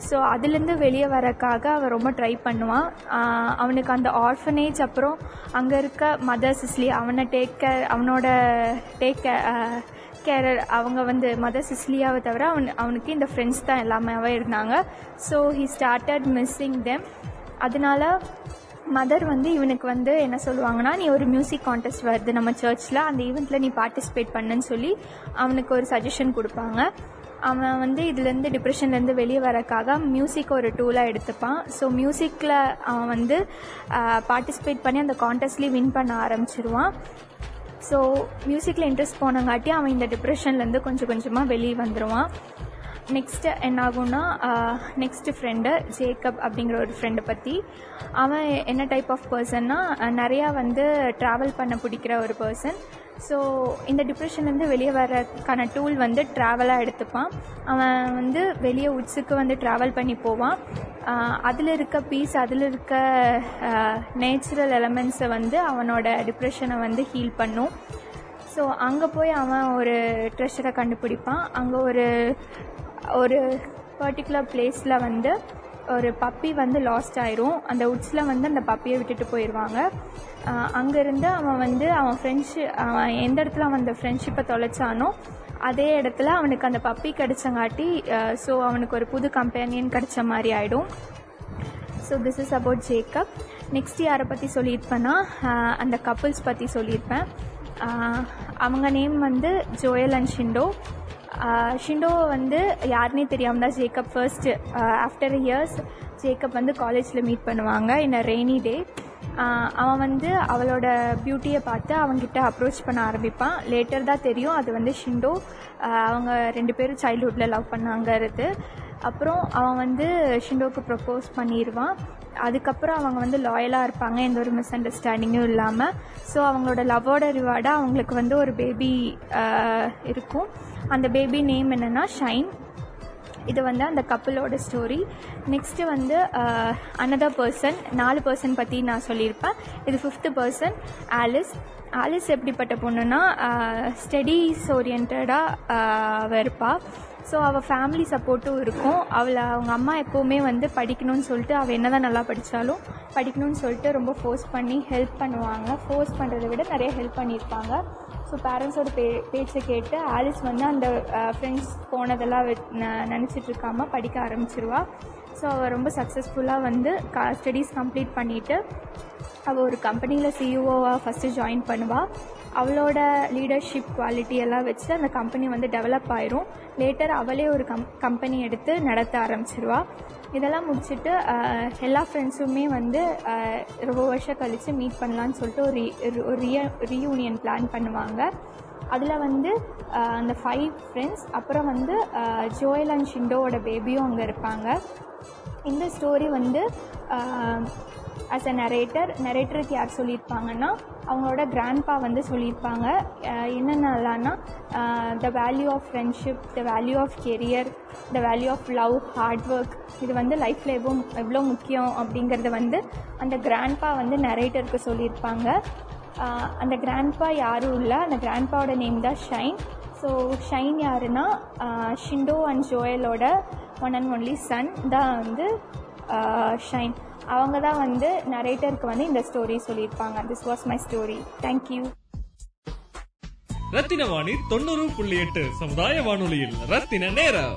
ஸோ அதுலேருந்து வெளியே வரக்காக அவன் ரொம்ப ட்ரை பண்ணுவான். அவனுக்கு அந்த ஆர்ஃபனேஜ் அப்புறம் அங்கே இருக்க மதர் சிஸ்லி அவனை டேக் கேரர் அவங்க வந்து மதர் சிஸ்லியாவை தவிர அவனுக்கு இந்த ஃப்ரெண்ட்ஸ் தான் எல்லாமே இருந்தாங்க. So he started missing them. அதனால மதர் வந்து இவனுக்கு வந்து என்ன சொல்லுவாங்கன்னா, நீ ஒரு மியூசிக் கான்டெஸ்ட் வருது நம்ம சர்ச்சில், அந்த ஈவெண்ட்டில் நீ பார்ட்டிசிபேட் பண்ணுன்னு சொல்லி அவனுக்கு ஒரு சஜஷன் கொடுப்பாங்க. அவன் வந்து இதுலேருந்து டிப்ரெஷன்லேருந்து வெளியே வரக்காக மியூசிக் ஒரு டூலாக எடுத்துப்பான். ஸோ மியூசிக்கில் அவன் வந்து பார்ட்டிசிபேட் பண்ணி அந்த கான்டெஸ்ட்லேயே வின் பண்ண ஆரம்பிச்சிருவான். ஸோ மியூசிக்கில் இன்ட்ரெஸ்ட் போனங்காட்டி அவன் இந்த டிப்ரெஷன்லேருந்து கொஞ்சம் கொஞ்சமாக வெளியே வந்துடுவான். நெக்ஸ்ட்டு என்னாகும்னா, நெக்ஸ்ட்டு ஃப்ரெண்டு ஜேக்கப் அப்படிங்கிற ஒரு ஃப்ரெண்டை பற்றி, அவன் என்ன டைப் ஆஃப் பர்சன்னா நிறையா வந்து ட்ராவல் பண்ண பிடிக்கிற ஒரு பர்சன். ஸோ இந்த டிப்ரெஷன்லேருந்து வெளியே வரக்கான டூல் வந்து ட்ராவலாக எடுத்துப்பான். அவன் வந்து வெளியே உட்ஸுக்கு வந்து ட்ராவல் பண்ணி போவான். அதில் இருக்க பீஸ், அதில் இருக்க நேச்சுரல் எலமெண்ட்ஸை வந்து அவனோட டிப்ரெஷனை வந்து ஹீல் பண்ணும். ஸோ அங்கே போய் அவன் ஒரு ட்ரெஷரை கண்டுபிடிப்பான். அங்கே ஒரு பர்டிகுலர் பிளேஸில் வந்து ஒரு பப்பி வந்து லாஸ்ட் ஆயிரும். அந்த உட்ஸில் வந்து அந்த பப்பியை விட்டுட்டு போயிடுவாங்க. அங்கேருந்து அவன் வந்து அவன் ஃப்ரெண்ட்ஷிப், அவன் எந்த இடத்துல அவன் அந்த ஃப்ரெண்ட்ஷிப்பை தொலைச்சானோ அதே இடத்துல அவனுக்கு அந்த பப்பி கிடைச்சங்காட்டி ஸோ அவனுக்கு ஒரு புது கம்பெனியன் கிடைச்ச மாதிரி ஆகிடும். So this is about Jacob. Next யாரை பற்றி சொல்லியிருப்பேன்னா அந்த கப்புள்ஸ் பற்றி சொல்லியிருப்பேன். அவங்க நேம் வந்து ஜோயல் அண்ட் ஷிண்டோ. ஷிண்டோவை வந்து யாருனே தெரியாமல் தான் Jacob first after years Jacob வந்து காலேஜில் மீட் பண்ணுவாங்க இன் அ ரெய்னி டே. அவன் வந்து அவளோட பியூட்டியை பார்த்து அவங்ககிட்ட அப்ரோச் பண்ண ஆரம்பிப்பான். லேட்டர் தான் தெரியும் அது வந்து ஷிண்டோ, அவங்க ரெண்டு பேரும் சைல்ட்ஹுட்டில் லவ் பண்ணாங்கிறது. அப்புறம் அவன் வந்து ஷிண்டோவுக்கு ப்ரப்போஸ் பண்ணிடுவான். அதுக்கப்புறம் அவங்க வந்து லாயலாக இருப்பாங்க, எந்த ஒரு மிஸ் அண்டர்ஸ்டாண்டிங்கும் இல்லாமல். ஸோ அவங்களோட லவ்வோட ரிவார்டாக அவங்களுக்கு வந்து ஒரு பேபி இருக்கும். அந்த பேபி நேம் என்னென்னா ஷைன். இது வந்து அந்த கப்பலோட ஸ்டோரி. நெக்ஸ்ட்டு வந்து அனதர் பர்சன், 4 பர்சன் பற்றி நான் சொல்லியிருப்பேன். இது 5th பர்சன் ஆலிஸ். ஆலிஸ் எப்படிப்பட்ட பொண்ணுன்னா ஸ்டடீஸ் ஓரியன்டாக அவள் இருப்பாள். ஸோ அவள் ஃபேமிலி சப்போர்ட்டும் இருக்கும். அவளை அவங்க அம்மா எப்போவுமே வந்து படிக்கணும்னு சொல்லிட்டு அவள் என்ன தான் நல்லா படித்தாலும் படிக்கணும்னு சொல்லிட்டு ரொம்ப ஃபோர்ஸ் பண்ணி ஹெல்ப் பண்ணுவாங்க. ஃபோர்ஸ் பண்ணுறதை விட நிறைய ஹெல்ப் பண்ணியிருப்பாங்க. ஸோ பேரண்ட்ஸோட பேச்சை கேட்டு ஆலிஸ் வந்து அந்த ஃப்ரெண்ட்ஸ் போனதெல்லாம் நினச்சிட்ருக்காமல் படிக்க ஆரம்பிச்சிருவா. ஸோ அவள் ரொம்ப சக்ஸஸ்ஃபுல்லாக வந்து ஸ்டடீஸ் கம்ப்ளீட் பண்ணிவிட்டு அவள் ஒரு கம்பெனியில் சிஇஓவாக ஃபஸ்ட்டு ஜாயின் பண்ணுவாள். அவளோட லீடர்ஷிப் குவாலிட்டி எல்லாம் வச்சு அந்த கம்பெனி வந்து டெவலப் ஆயிரும். லேட்டர் அவளே ஒரு கம்பெனி எடுத்து நடத்த ஆரம்பிச்சிருவா. இதெல்லாம் முடிச்சுட்டு எல்லா ஃப்ரெண்ட்ஸுமே வந்து ரொம்ப வருஷம் கழித்து மீட் பண்ணலான்னு சொல்லிட்டு ஒரு ரீயூனியன் பிளான் பண்ணுவாங்க. அதில் வந்து அந்த 5 ஃப்ரெண்ட்ஸ் அப்புறம் வந்து ஜோயல் அண்ட் ஷிண்டோவோட பேபியும் அங்கே இருப்பாங்க. இந்த ஸ்டோரி வந்து ஆஸ் அ நரேட்டருக்கு யார் சொல்லியிருப்பாங்கன்னா அவங்களோட கிராண்ட்பா வந்து சொல்லியிருப்பாங்க. என்னென்னலான்னா the value of friendship, the value of career, the value of love, hard work, இது வந்து லைஃப்பில் எவ்வளோ முக்கியம் அப்படிங்கிறத வந்து அந்த கிராண்ட்பா வந்து நரேட்டருக்கு சொல்லியிருப்பாங்க. அந்த கிராண்ட்பா யாரும் இல்லை, அந்த கிராண்ட்பாவோட நேம் தான் ஷைன். ஸோ ஷைன் யாருன்னா ஷிண்டோ அண்ட் ஜோயலோட 1 and only சன் தான் வந்து ஷைன். அவங்க தான் வந்து நரேட்டருக்கு வந்து இந்த ஸ்டோரி சொல்லியிருப்பாங்க. This was my story. Thank you. Rathinavani 90.8 சமுதாய வானொலியில் ரத்தின நேரம்.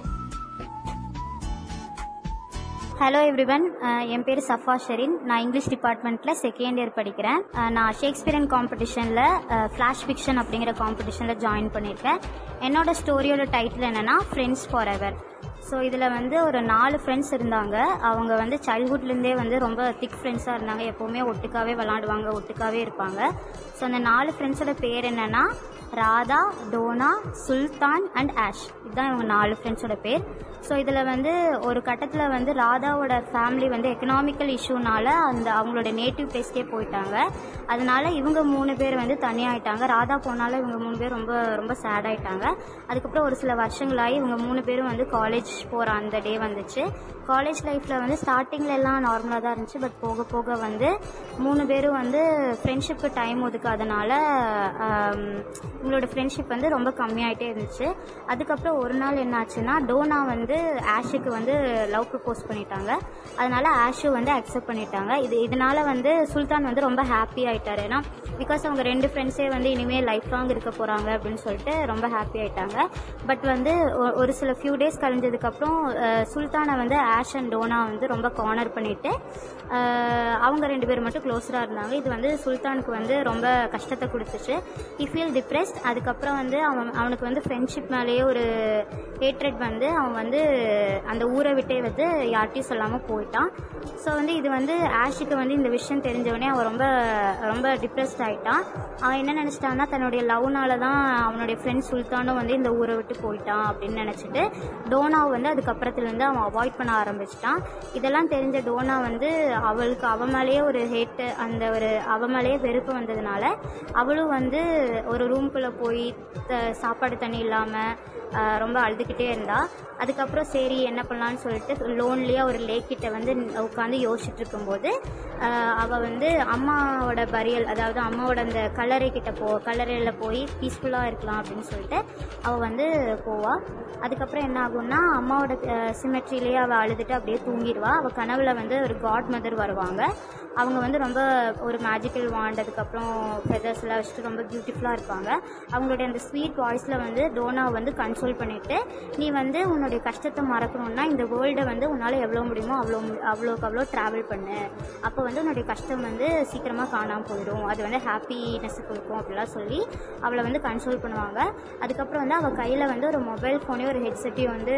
ஹலோ எவ்ரிவன், என் பேர் சஃபா ஷெரின். நான் இங்கிலீஷ் டிபார்ட்மெண்ட்டில் 2nd இயர் படிக்கிறேன். நான் ஷேக்ஸ்பியரன் காம்படிஷனில் ஃப்ளாஷ் ஃபிக்ஷன் அப்படிங்கிற காம்படிஷனில் ஜாயின் பண்ணியிருக்கேன். என்னோட ஸ்டோரியோட டைட்டில் என்னென்னா ஃப்ரெண்ட்ஸ் ஃபார் எவர். ஸோ இதில் வந்து ஒரு 4 ஃப்ரெண்ட்ஸ் இருந்தாங்க. அவங்க வந்து சைல்ட்ஹுட்லேருந்தே வந்து ரொம்ப திக் ஃப்ரெண்ட்ஸாக இருந்தாங்க. எப்போவுமே ஒட்டுக்காவே விளாடுவாங்க, ஒட்டுக்காவே இருப்பாங்க. ஸோ அந்த 4 ஃப்ரெண்ட்ஸோட பேர் என்னென்னா ராதா, டோனா, சுல்தான் அண்ட் ஆஷ். இதுதான் இவங்க 4 ஃப்ரெண்ட்ஸோட பேர். ஸோ இதில் வந்து ஒரு கட்டத்தில் வந்து ராதாவோட ஃபேமிலி வந்து எக்கனாமிக்கல் இஷ்யூனால அவங்களோட நேட்டிவ் பிளேஸ்க்கே போயிட்டாங்க. அதனால இவங்க 3 பேர் வந்து தனியாகிட்டாங்க. ராதா போனால இவங்க 3 பேர் ரொம்ப ரொம்ப சேட் ஆகிட்டாங்க. அதுக்கப்புறம் ஒரு சில வருஷங்களாகி இவங்க 3 பேரும் வந்து காலேஜ் போகிற அந்த டே வந்துச்சு. காலேஜ் லைஃப்பில் வந்து ஸ்டார்டிங்கில் எல்லாம் நார்மலாக தான் இருந்துச்சு. பட் போக போக வந்து 3 பேரும் வந்து ஃப்ரெண்ட்ஷிப்பு டைம் ஒதுக்காதனால இவங்களோட ஃப்ரெண்ட்ஷிப் வந்து ரொம்ப கம்மியாகிட்டே இருந்துச்சு. அதுக்கப்புறம் ஒரு நாள் என்னாச்சுன்னா டோனா வந்து ஆஷுக்கு வந்து லவ் ப்ரப்போஸ் பண்ணிட்டாங்க. அதனால ஆஷு வந்து அக்செப்ட் பண்ணிட்டாங்க. இதனால வந்து சுல்தான் வந்து ரொம்ப ஹாப்பி ஆகிட்டாரு. ஏன்னா பிகாஸ் அவங்க 2 ஃப்ரெண்ட்ஸே வந்து இனிமேல் லைஃப் லாங் இருக்க போகிறாங்க அப்படின்னு சொல்லிட்டு ரொம்ப ஹாப்பி ஆகிட்டாங்க. பட் வந்து ஒரு சில ஃபியூ டேஸ் கழிஞ்சதுக்கப்புறம் சுல்தானை வந்து ஆஷ் அண்ட் டோனா வந்து ரொம்ப கார்னர் பண்ணிட்டு அவங்க 2 பேர் மட்டும் க்ளோஸராக இருந்தாங்க. இது வந்து சுல்தானுக்கு வந்து ரொம்ப கஷ்டத்தை கொடுத்துச்சு. He feel depressed. அதுக்கப்புறம் வந்து அவனுக்கு வந்து ஃப்ரெண்ட்ஷிப் மேலேயே ஒரு ஹேட்ரட் வந்து அவன் வந்து அந்த ஊரை விட்டே வந்து யார்ட்டையும் சொல்லாமல் போயிட்டான். ஸோ வந்து இது வந்து ஆஷுக்கு வந்து இந்த விஷயம் தெரிஞ்சவொடனே அவன் ரொம்ப ரொம்ப டிப்ரெஸ்ட் ஆகிட்டான். அவன் என்ன நினச்சிட்டான்னா தன்னுடைய லவ்னால தான் அவனுடைய ஃப்ரெண்ட் சுல்தானும் வந்து இந்த ஊரை விட்டு போயிட்டான் அப்படின்னு நினச்சிட்டு டோனாவை வந்து அதுக்கப்புறத்துலேருந்து அவன் அவாய்ட் பண்ண ஆரம்பிச்சிட்டான். இதெல்லாம் தெரிஞ்ச டோனா வந்து அவளுக்கு அவன் மேலேயே ஒரு ஹேட்டு, அந்த ஒரு அவன் மேலேயே வெறுப்பு வந்ததுனால அவளும் வந்து ஒரு ரூம்குள்ளே போய் சாப்பாடு தண்ணி இல்லாமல் ரொம்ப அழுதுகிட்டே இருந்தா. அதுக்கப்புறம் சரி என்ன பண்ணலான்னு சொல்லிட்டு லோன்லியாக ஒரு லேக்கிட்ட வந்து உட்காந்து யோசிச்சுட்டு இருக்கும்போது அவள் வந்து அம்மாவோட பரியல், அதாவது அம்மாவோட அந்த கல்லறைக்கிட்ட கல்லறையில் போய் பீஸ்ஃபுல்லாக இருக்கலாம் அப்படின்னு சொல்லிட்டு அவள் வந்து போவாள். அதுக்கப்புறம் என்ன ஆகும்னா அம்மாவோட சிமெட்ரிலேயே அவள் அழுதுட்டு அப்படியே தூங்கிடுவாள். அவள் கனவில் வந்து ஒரு காட் மதர் வருவாங்க. அவங்க வந்து ரொம்ப ஒரு மேஜிக்கல் வாண்ட், அதுக்கப்புறம் ஃபெதர்ஸ்லாம் வச்சுட்டு ரொம்ப பியூட்டிஃபுல்லாக இருப்பாங்க. அவங்களுடைய அந்த ஸ்வீட் வாய்ஸில் வந்து டோனாவை வந்து கன்சோல் பண்ணிவிட்டு, நீ வந்து உன்னுடைய கஷ்டத்தை மறக்கணும்னா இந்த வேர்ல்டை வந்து உன்னால் எவ்வளோ முடியுமோ அவ்வளோக்கு அவ்வளோ ட்ராவல் பண்ணு, அப்போ வந்து உன்னுடைய கஷ்டம் வந்து சீக்கிரமாக காணாமல் போயிடும், அது வந்து ஹாப்பினஸ் கொடுக்கும் அப்படிலாம் சொல்லி அவளை வந்து கன்சோல் பண்ணுவாங்க. அதுக்கப்புறம் வந்து அவள் கையில் வந்து ஒரு மொபைல் ஃபோனையும் ஒரு ஹெட்செட்டையும் வந்து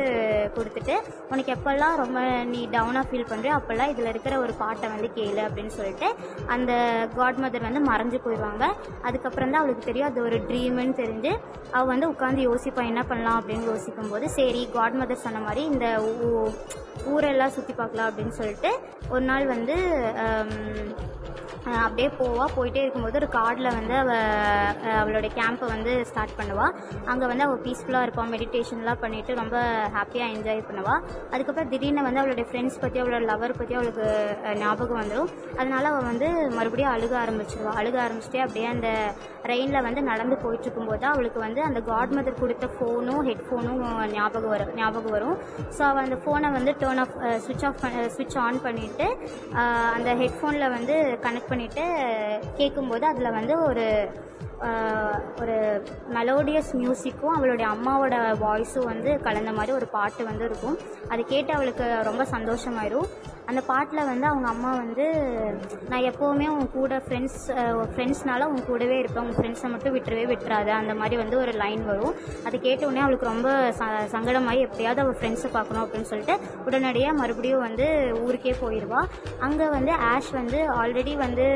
கொடுத்துட்டு, உனக்கு எப்போல்லாம் ரொம்ப நீ டவுனாக ஃபீல் பண்ணுறியோ அப்போல்லாம் இதில் இருக்கிற ஒரு பாட்டை வந்து கேளு அப்படின்னு சொல்லிட்டு அந்த காட் மதர் வந்து மறைஞ்சு போயிடுவாங்க. அதுக்கப்புறம் தான் அவளுக்கு தெரியும் அது ஒரு ட்ரீம்னு தெரிஞ்சு அவள் வந்து உட்காந்து யோசிப்பான் என்ன பண்ணலாம் அப்படின்னு யோசிக்கும் போது, சரி காட் மதர் சொன்ன மாதிரி இந்த ஊரெல்லாம் சுற்றி பார்க்கலாம் அப்படின்னு சொல்லிட்டு ஒரு நாள் வந்து அப்படியே போயிட்டே இருக்கும்போது ஒரு கார்டில் வந்து அவளோட கேம்பை வந்து ஸ்டார்ட் பண்ணுவாள். அங்கே வந்து அவள் பீஸ்ஃபுல்லாக இருப்பாள், மெடிடேஷன்லாம் பண்ணிவிட்டு ரொம்ப ஹாப்பியாக என்ஜாய் பண்ணுவாள். அதுக்கப்புறம் திடீர்னு வந்து அவளோட ஃப்ரெண்ட்ஸ் பற்றி அவளோட லவர் பற்றி அவளுக்கு ஞாபகம் வந்துடும். அதனால அவள் வந்து மறுபடியும் அழுக ஆரம்பிச்சுட்டே அப்படியே அந்த ரெயினில் வந்து நடந்து போயிட்டுருக்கும்போது தான் அவளுக்கு வந்து அந்த காட் மதர் கொடுத்த ஃபோனும் ஹெட்ஃபோனும் ஞாபகம் வரும். ஸோ அவள் அந்த ஃபோனை வந்து ஸ்விட்ச் ஆன் பண்ணிவிட்டு அந்த ஹெட்ஃபோனில் வந்து கனெக்ட் பண்ணிவிட்டு கேட்கும்போது அதில் வந்து ஒரு மெலோடியஸ் மியூசிக்கும் அவளுடைய அம்மாவோட வாய்ஸும் வந்து கலந்த மாதிரி ஒரு பாட்டு வந்து இருக்கும். அது கேட்டு அவளுக்கு ரொம்ப சந்தோஷமாயிடும். அந்த பாட்டில் வந்து அவங்க அம்மா வந்து, நான் எப்போவுமே உன் கூட ஃப்ரெண்ட்ஸ்னால உன் கூடவே இருப்பேன், உங்கள் ஃப்ரெண்ட்ஸை மட்டும் விட்டுறாத அந்த மாதிரி வந்து ஒரு லைன் வரும். அது கேட்ட உடனே அவளுக்கு ரொம்ப சங்கடமாகி எப்படியாவது அவள் ஃப்ரெண்ட்ஸை பார்க்கணும் அப்படின்னு சொல்லிட்டு உடனடியாக மறுபடியும் வந்து ஊருக்கே போயிடுவாள். அங்கே வந்து ஆஷ் வந்து ஆல்ரெடி வந்து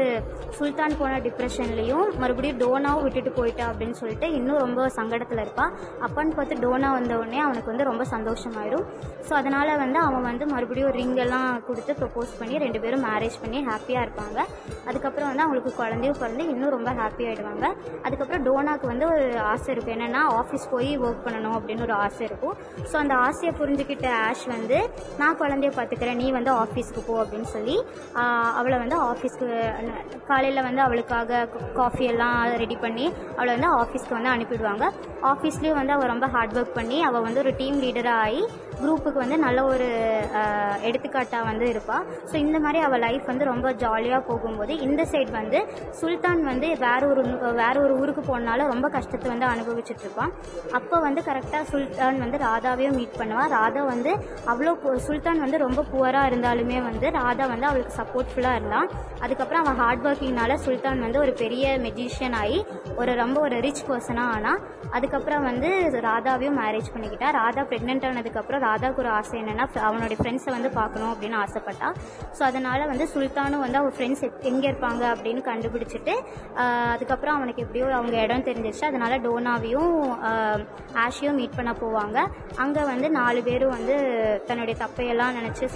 சுல்தான் போன டிப்ரெஷன்லேயும் மறுபடியும் டோனாவும் விட்டுட்டு போயிட்டா அப்படின்னு சொல்லிட்டு இன்னும் ரொம்ப சங்கடத்தில் இருப்பாள். அப்பான்னு பார்த்து டோனா வந்தவுடனே அவனுக்கு வந்து ரொம்ப சந்தோஷமாயிடும். ஸோ அதனால் வந்து அவன் வந்து மறுபடியும் ரிங்கெல்லாம் ப்ரொபோஸ் பண்ணி ரெண்டு பேரும் மேரேஜ் பண்ணி ஹாப்பியாக இருப்பாங்க. அதுக்கப்புறம் வந்து அவங்களுக்கு குழந்தையும் பிறந்து இன்னும் ரொம்ப ஹாப்பி ஆகிடுவாங்க. அதுக்கப்புறம் டோனாக்கு வந்து ஒரு ஆசை இருக்கும், என்னென்னா ஆஃபீஸ் போய் ஒர்க் பண்ணணும் அப்படின்னு ஒரு ஆசை இருக்கும். ஸோ அந்த ஆசையை புரிஞ்சுக்கிட்ட ஆஷ் வந்து, நான் குழந்தைய பார்த்துக்கிறேன், நீ வந்து ஆஃபீஸ்க்கு போ அப்படின்னு சொல்லி அவளை வந்து ஆஃபீஸ்க்கு காலையில் வந்து அவளுக்காக காஃபியெல்லாம் ரெடி பண்ணி அவளை வந்து ஆஃபீஸ்க்கு வந்து அனுப்பிடுவாங்க. ஆஃபீஸ்லேயும் வந்து அவள் ரொம்ப ஹார்ட் ஒர்க் பண்ணி அவள் வந்து ஒரு டீம் லீடராக ஆகி குரூப்புக்கு வந்து நல்ல ஒரு எடுத்துக்காட்டாக வந்து இருப்பாள். ஸோ இந்த மாதிரி அவள் லைஃப் வந்து ரொம்ப ஜாலியாக போகும்போது, இந்த சைடு வந்து சுல்தான் வந்து வேற ஒரு ஊருக்கு போனாலும் ரொம்ப கஷ்டத்தை வந்து அனுபவிச்சுட்டு இருப்பான். அப்போ வந்து கரெக்டாக சுல்தான் வந்து ராதாவையும் மீட் பண்ணுவாள். ராதா வந்து சுல்தான் வந்து ரொம்ப புவராக இருந்தாலுமே வந்து ராதா வந்து அவளுக்கு சப்போர்ட்ஃபுல்லாக இருந்தான். அதுக்கப்புறம் அவன் ஹார்ட் ஒர்க்கிங்னால சுல்தான் வந்து ஒரு பெரிய மெஜிஷியன் ஆகி ரொம்ப ஒரு ரிச் பர்சனாக ஆனான். அதுக்கப்புறம் வந்து ராதாவையும் மேரேஜ் பண்ணிக்கிட்டா. ராதா ப்ரெக்னென்ட் ஆனதுக்கப்புறம் ராதாவுக்கு ஒரு ஆசை என்னென்னா அவனுடைய ஃப்ரெண்ட்ஸை வந்து பார்க்கணும் அப்படின்னு ஆசைப்பட்டா. ஸோ அதனால் வந்து சுல்தானும் வந்து அவள் ஃப்ரெண்ட்ஸ் எங்கே இருப்பாங்க அப்படின்னு கண்டுபிடிச்சிட்டு, அதுக்கப்புறம் அவனுக்கு எப்படியோ அவங்க இடம் தெரிஞ்சிருச்சு. அதனால் டோனாவையும் ஆஷையும் மீட் பண்ண போவாங்க. அங்கே வந்து 4 பேரும் வந்து தன்னுடைய தப்பையெல்லாம் நினச்சி